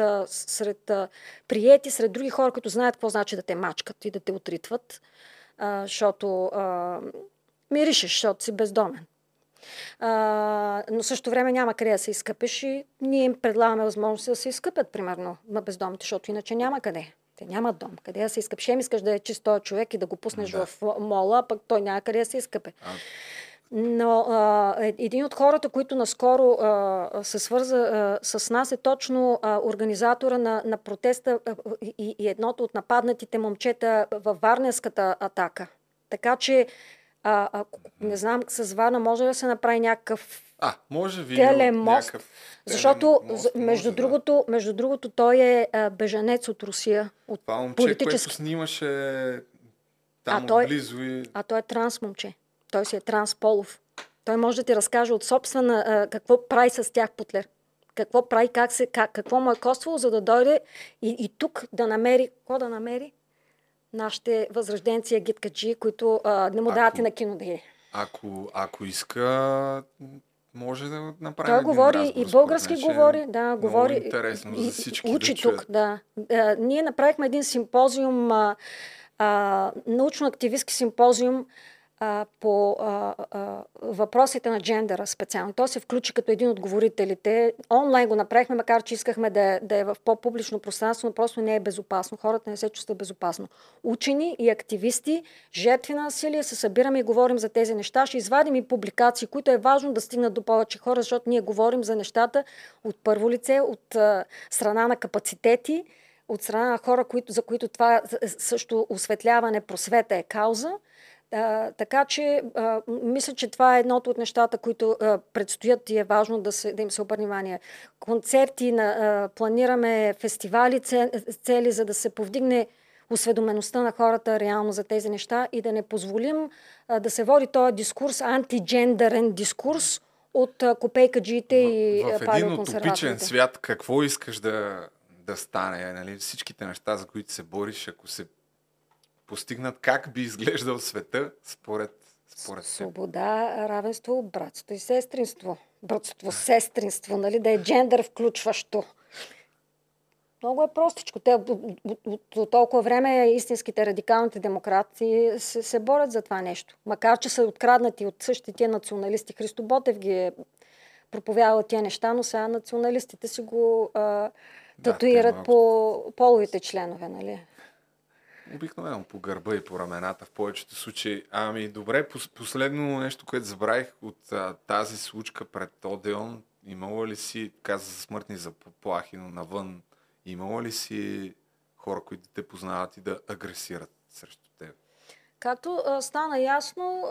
приети сред други хора, които знаят какво значи да те мачкат и да те отритват, защото миришеш, защото си бездомен. Но също време няма къде да се изкъпеш и ние им предлагаме възможности да се изкъпят, примерно, на бездомните, защото иначе няма къде. Те нямат дом. Къде да се изкъпиш? Ем искаш да е чист този човек и да го пуснеш в мола, пък той няма къде да се изкъпе. Но един от хората, които наскоро се свърза с нас, е точно организатора на протеста и едното от нападнатите момчета във Варненската атака. Така че не знам, с Варна може ли да се направи някакъв телемост, защото между другото той е бежанец от Русия. От това момче, което снимаше там отблизо и... А той е транс момче, той си е трансполов. Той може да ти разкаже от собствена какво прави с тях Путлер. Какво прави, какво му е коствало, за да дойде и тук да намери, какво да намери? Нашите възрожденци агиткачи, които не му дават и на кино да е. Ако иска, може да направи. Той говори и български, говори. Да, говори. Интересно за всички. Учи да тук, да. Ние направихме един симпозиум, научно-активистски симпозиум по въпросите на джендера специално. Той се включи като един от говорителите. Онлайн го направихме, макар че искахме да е в по-публично пространство, но просто не е безопасно. Хората не се чувстват безопасно. Учени и активисти, жертви на насилие, се събираме и говорим за тези неща. Ще извадим и публикации, които е важно да стигнат до повече хора, защото ние говорим за нещата от първо лице, от страна на капацитети, от страна на хора, за които това също осветляване, просвета е кауза. Така че мисля, че това е едното от нещата, които предстоят и е важно да им се обърне внимание. Концерти, планираме фестивали цели, за да се повдигне осведомеността на хората реално за тези неща и да не позволим да се води този дискурс, антиджендърен дискурс от копейкаджиите и палеоконсерваторите. В един утопичен свят какво искаш да стане? Нали? Всичките неща, за които се бориш, ако се постигнат, как би изглеждал света според теб? Свобода, равенство, братство и сестринство. Братство, сестринство, нали, да е джендър включващо. Много е простичко. Те от толкова време истинските радикалните демократи се борят за това нещо. Макар че са откраднати от същите националисти. Христо Ботев ги е проповядал тия неща, но сега националистите си го татуират по половите членове, нали? Обикновено по гърба и по рамената в повечето случаи. Ами добре, последно нещо, което забравих от тази случка пред Одеон, имала ли си, каза за смъртни заплахи, но навън, имала ли си хора, които те познават и да агресират срещу теб? Както стана ясно,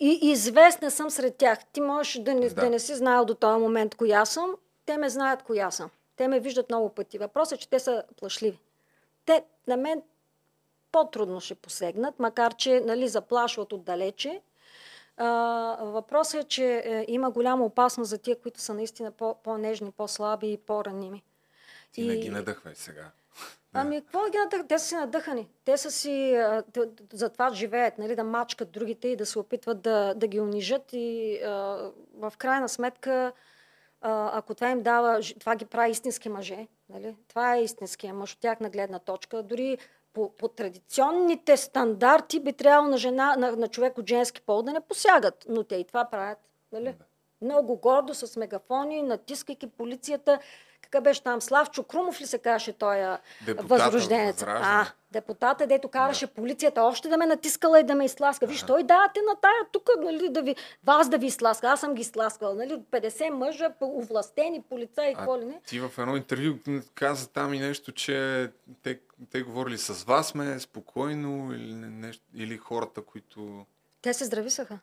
и известна съм сред тях. Ти можеш да не си знаел до този момент коя съм. Те ме знаят коя съм. Те ме виждат много пъти. Въпросът е, че те са плашливи. Те на мен по-трудно ще посегнат, макар че заплашват отдалече. Въпросът е, че има голяма опасност за тия, които са наистина по-нежни, по-слаби и по-раними. Ти не ги надъхвай сега. Ами, какво ги надъхват? Те са си надъхани. Те са си, затова живеят, да мачкат другите и да се опитват да ги унижат. И в крайна сметка, ако това им дава, това ги прави истински мъже. Това е истинския мъж от тяхна гледна точка. Дори по традиционните стандарти би трябвало на човек от женски пол да не посягат. Но те и това правят. Много гордо, с мегафони, натискайки полицията. Какъв беше там? Славчо Крумов ли се казваше той възрожденец? Депутата, дето караше полицията още да ме натискала и да ме изтласка. Виж, той давате на тая тук, вас да ви изтласка. Аз съм ги изтласкала. 50 мъжа, овластени полицаи и какво ли не. Ти в едно интервю каза там и нещо, че те говорили с вас, спокойно или, или хората, които... Те се здрависаха.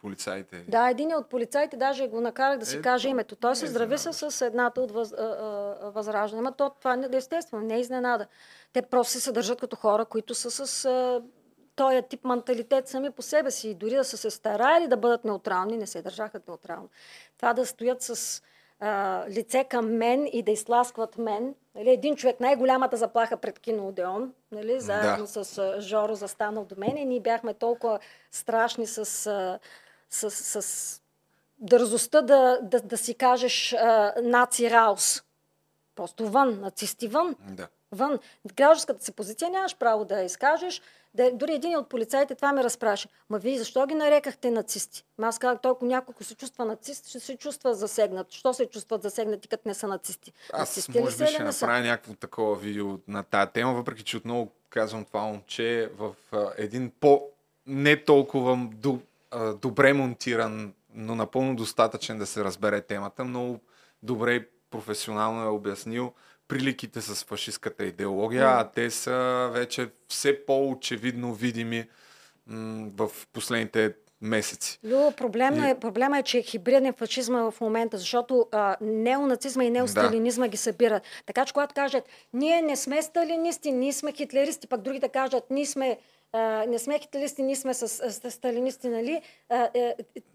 Полицаите. Да, един от полицаите, даже го накарах да си каже името. Той се здрави с едната от възраждане. Ама това не е естествено, не е изненада. Те просто се съдържат като хора, които са с този тип менталитет сами по себе си. И дори да са се старали да бъдат неутрални, не се държаха неутрално. Това да стоят с лице към мен и да изтласкват мен. Един човек, най-голямата заплаха пред кино Одеон, заедно с Жоро застанал до мен и ние бяхме толкова страшни с дързостта да си кажеш наци раус. Просто вън, нацисти вън. Да. Вън. Гражданската си позиция нямаш право да изкажеш. Дори един от полицаите това ме разпраши. Ма вие защо ги нарекахте нацисти? Аз казах, ако някой се чувства нацист, ще се чувства засегнат. Що се чувстват засегнати, като не са нацисти? Аз може би ще направя някакво такова видео на тази тема, въпреки че отново казвам това момче в един не толкова добре монтиран, но напълно достатъчен да се разбере темата. Много добре и професионално е обяснил приликите с фашистката идеология, а те са вече все по-очевидно видими в последните месеци. Проблема е, че е хибриден фашизма в момента, защото неонацизма и неосталинизма ги събират. Така че когато кажат, ние не сме сталинисти, ние сме хитлеристи, пък другите кажат, не сме хитлеристи, ние сме с сталинисти, нали?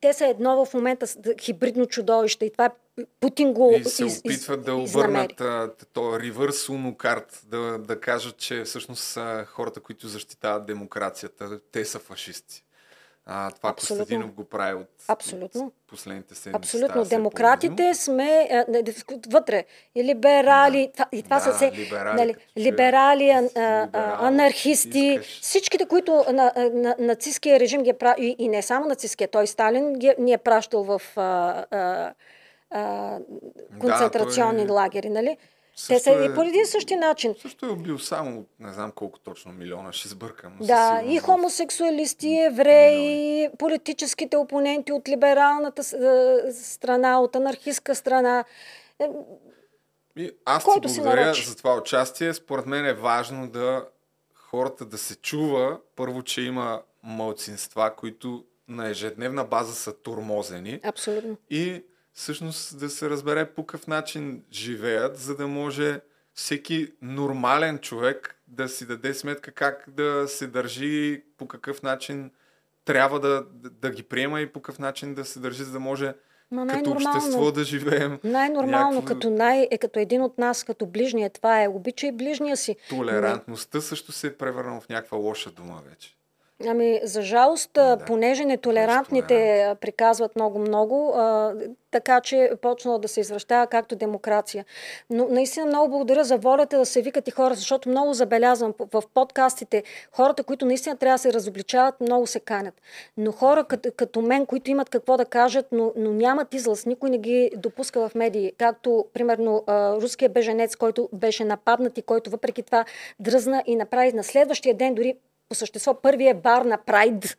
Те са едно в момента хибридно чудовище и това Путин го изнамери. И се опитват да обърнат този ревърс уно карт, да кажат, че всъщност хората, които защитават демокрацията, те са фашисти. Това Костадинов го прави от последните седмици. Абсолютно. Демократите сме вътре. И либерали, и това са все либерали, анархисти, всичките, които нацистския режим ги е пращал, и не само нацистския, той Сталин ни е пращал в концентрационни лагери, нали? Те са и по един същи начин. Също е убил само, не знам колко точно милиона, ще сбъркам. Да, и хомосексуалисти, и евреи, политическите опоненти от либералната страна, от анархистка страна. Аз ти благодаря за това участие. Според мен е важно хората да се чува, първо, че има малцинства, които на ежедневна база са тормозени. Абсолютно. И всъщност да се разбере по какъв начин живеят, за да може всеки нормален човек да си даде сметка как да се държи, по какъв начин трябва да ги приема и по какъв начин да се държи, за да може като общество да живеем. Най-нормално, като един от нас, като ближния, това е обичай ближния си. Толерантността също се е превърнала в някаква лоша дума вече. Ами, за жалост, да, понеже нетолерантните приказват много-много, така че почнало да се извръщава както демокрация. Но наистина много благодаря за волята да се викат и хора, защото много забелязвам в подкастите, хората, които наистина трябва да се разобличават, много се канят. Но хора като мен, които имат какво да кажат, но нямат излъз, никой не ги допуска в медии. Както, примерно, руският беженец, който беше нападнат и който въпреки това дръзна и направи на следващия ден дори по същество първият бар на Прайд,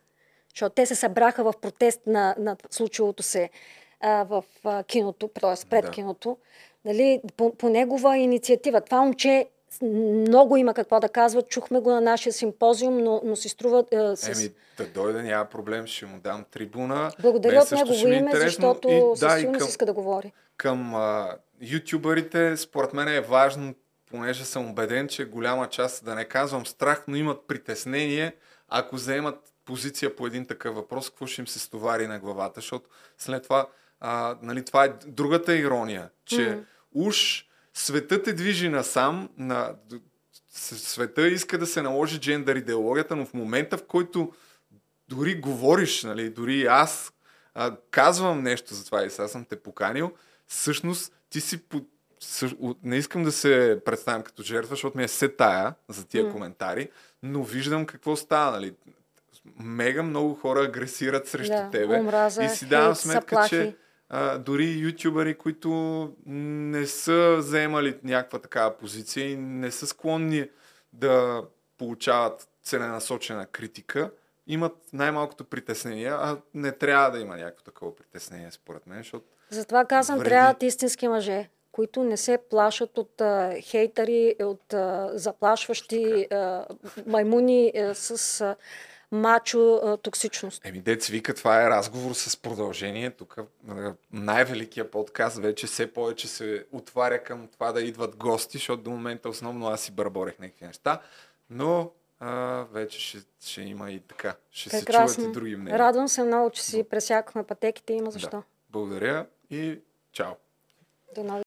защото те се събраха в протест на случилото се в киното, т.е. пред киното, нали, по негова инициатива. Това момче много има какво да казва, чухме го на нашия симпозиум, но си струва... Еми, да дойде, няма проблем, ще му дам трибуна. Благодаря от негово име, защото със силно си иска да говори. Към ютюбърите, според мен е важно, понеже съм убеден, че голяма част, да не казвам страх, но имат притеснение, ако заемат позиция по един такъв въпрос, какво ще им се стовари на главата, защото след това, нали, това е другата ирония, че уж светът те движи насам, света иска да се наложи джендър идеологията, но в момента, в който дори говориш, нали, дори аз казвам нещо за това и сега съм те поканил, всъщност ти си... Не искам да се представям като жертва, защото ми е се тая за тия коментари, но виждам какво става, нали? Мега много хора агресират срещу тебе. Омраза, и си давам сметка, съплахи. Че дори ютюбъри, които не са заемали някаква такава позиция и не са склонни да получават целенасочена критика, имат най-малкото притеснение, а не трябва да има някакво такова притеснение, според мен, защото... Затова казвам, трябват истински мъже, които не се плашат от хейтери, от заплашващи маймуни с мачо токсичност. Еми, дец вика, това е разговор с продължение. Тук най-великият подкаст вече все повече се отваря към това да идват гости, защото до момента основно аз си бърборех някакви неща, но вече ще има и така. Ще прекрасно. Се чуват и други мнения. Радвам се много, че си пресякахме пътеките, има защо. Да. Благодаря и чао. До нови.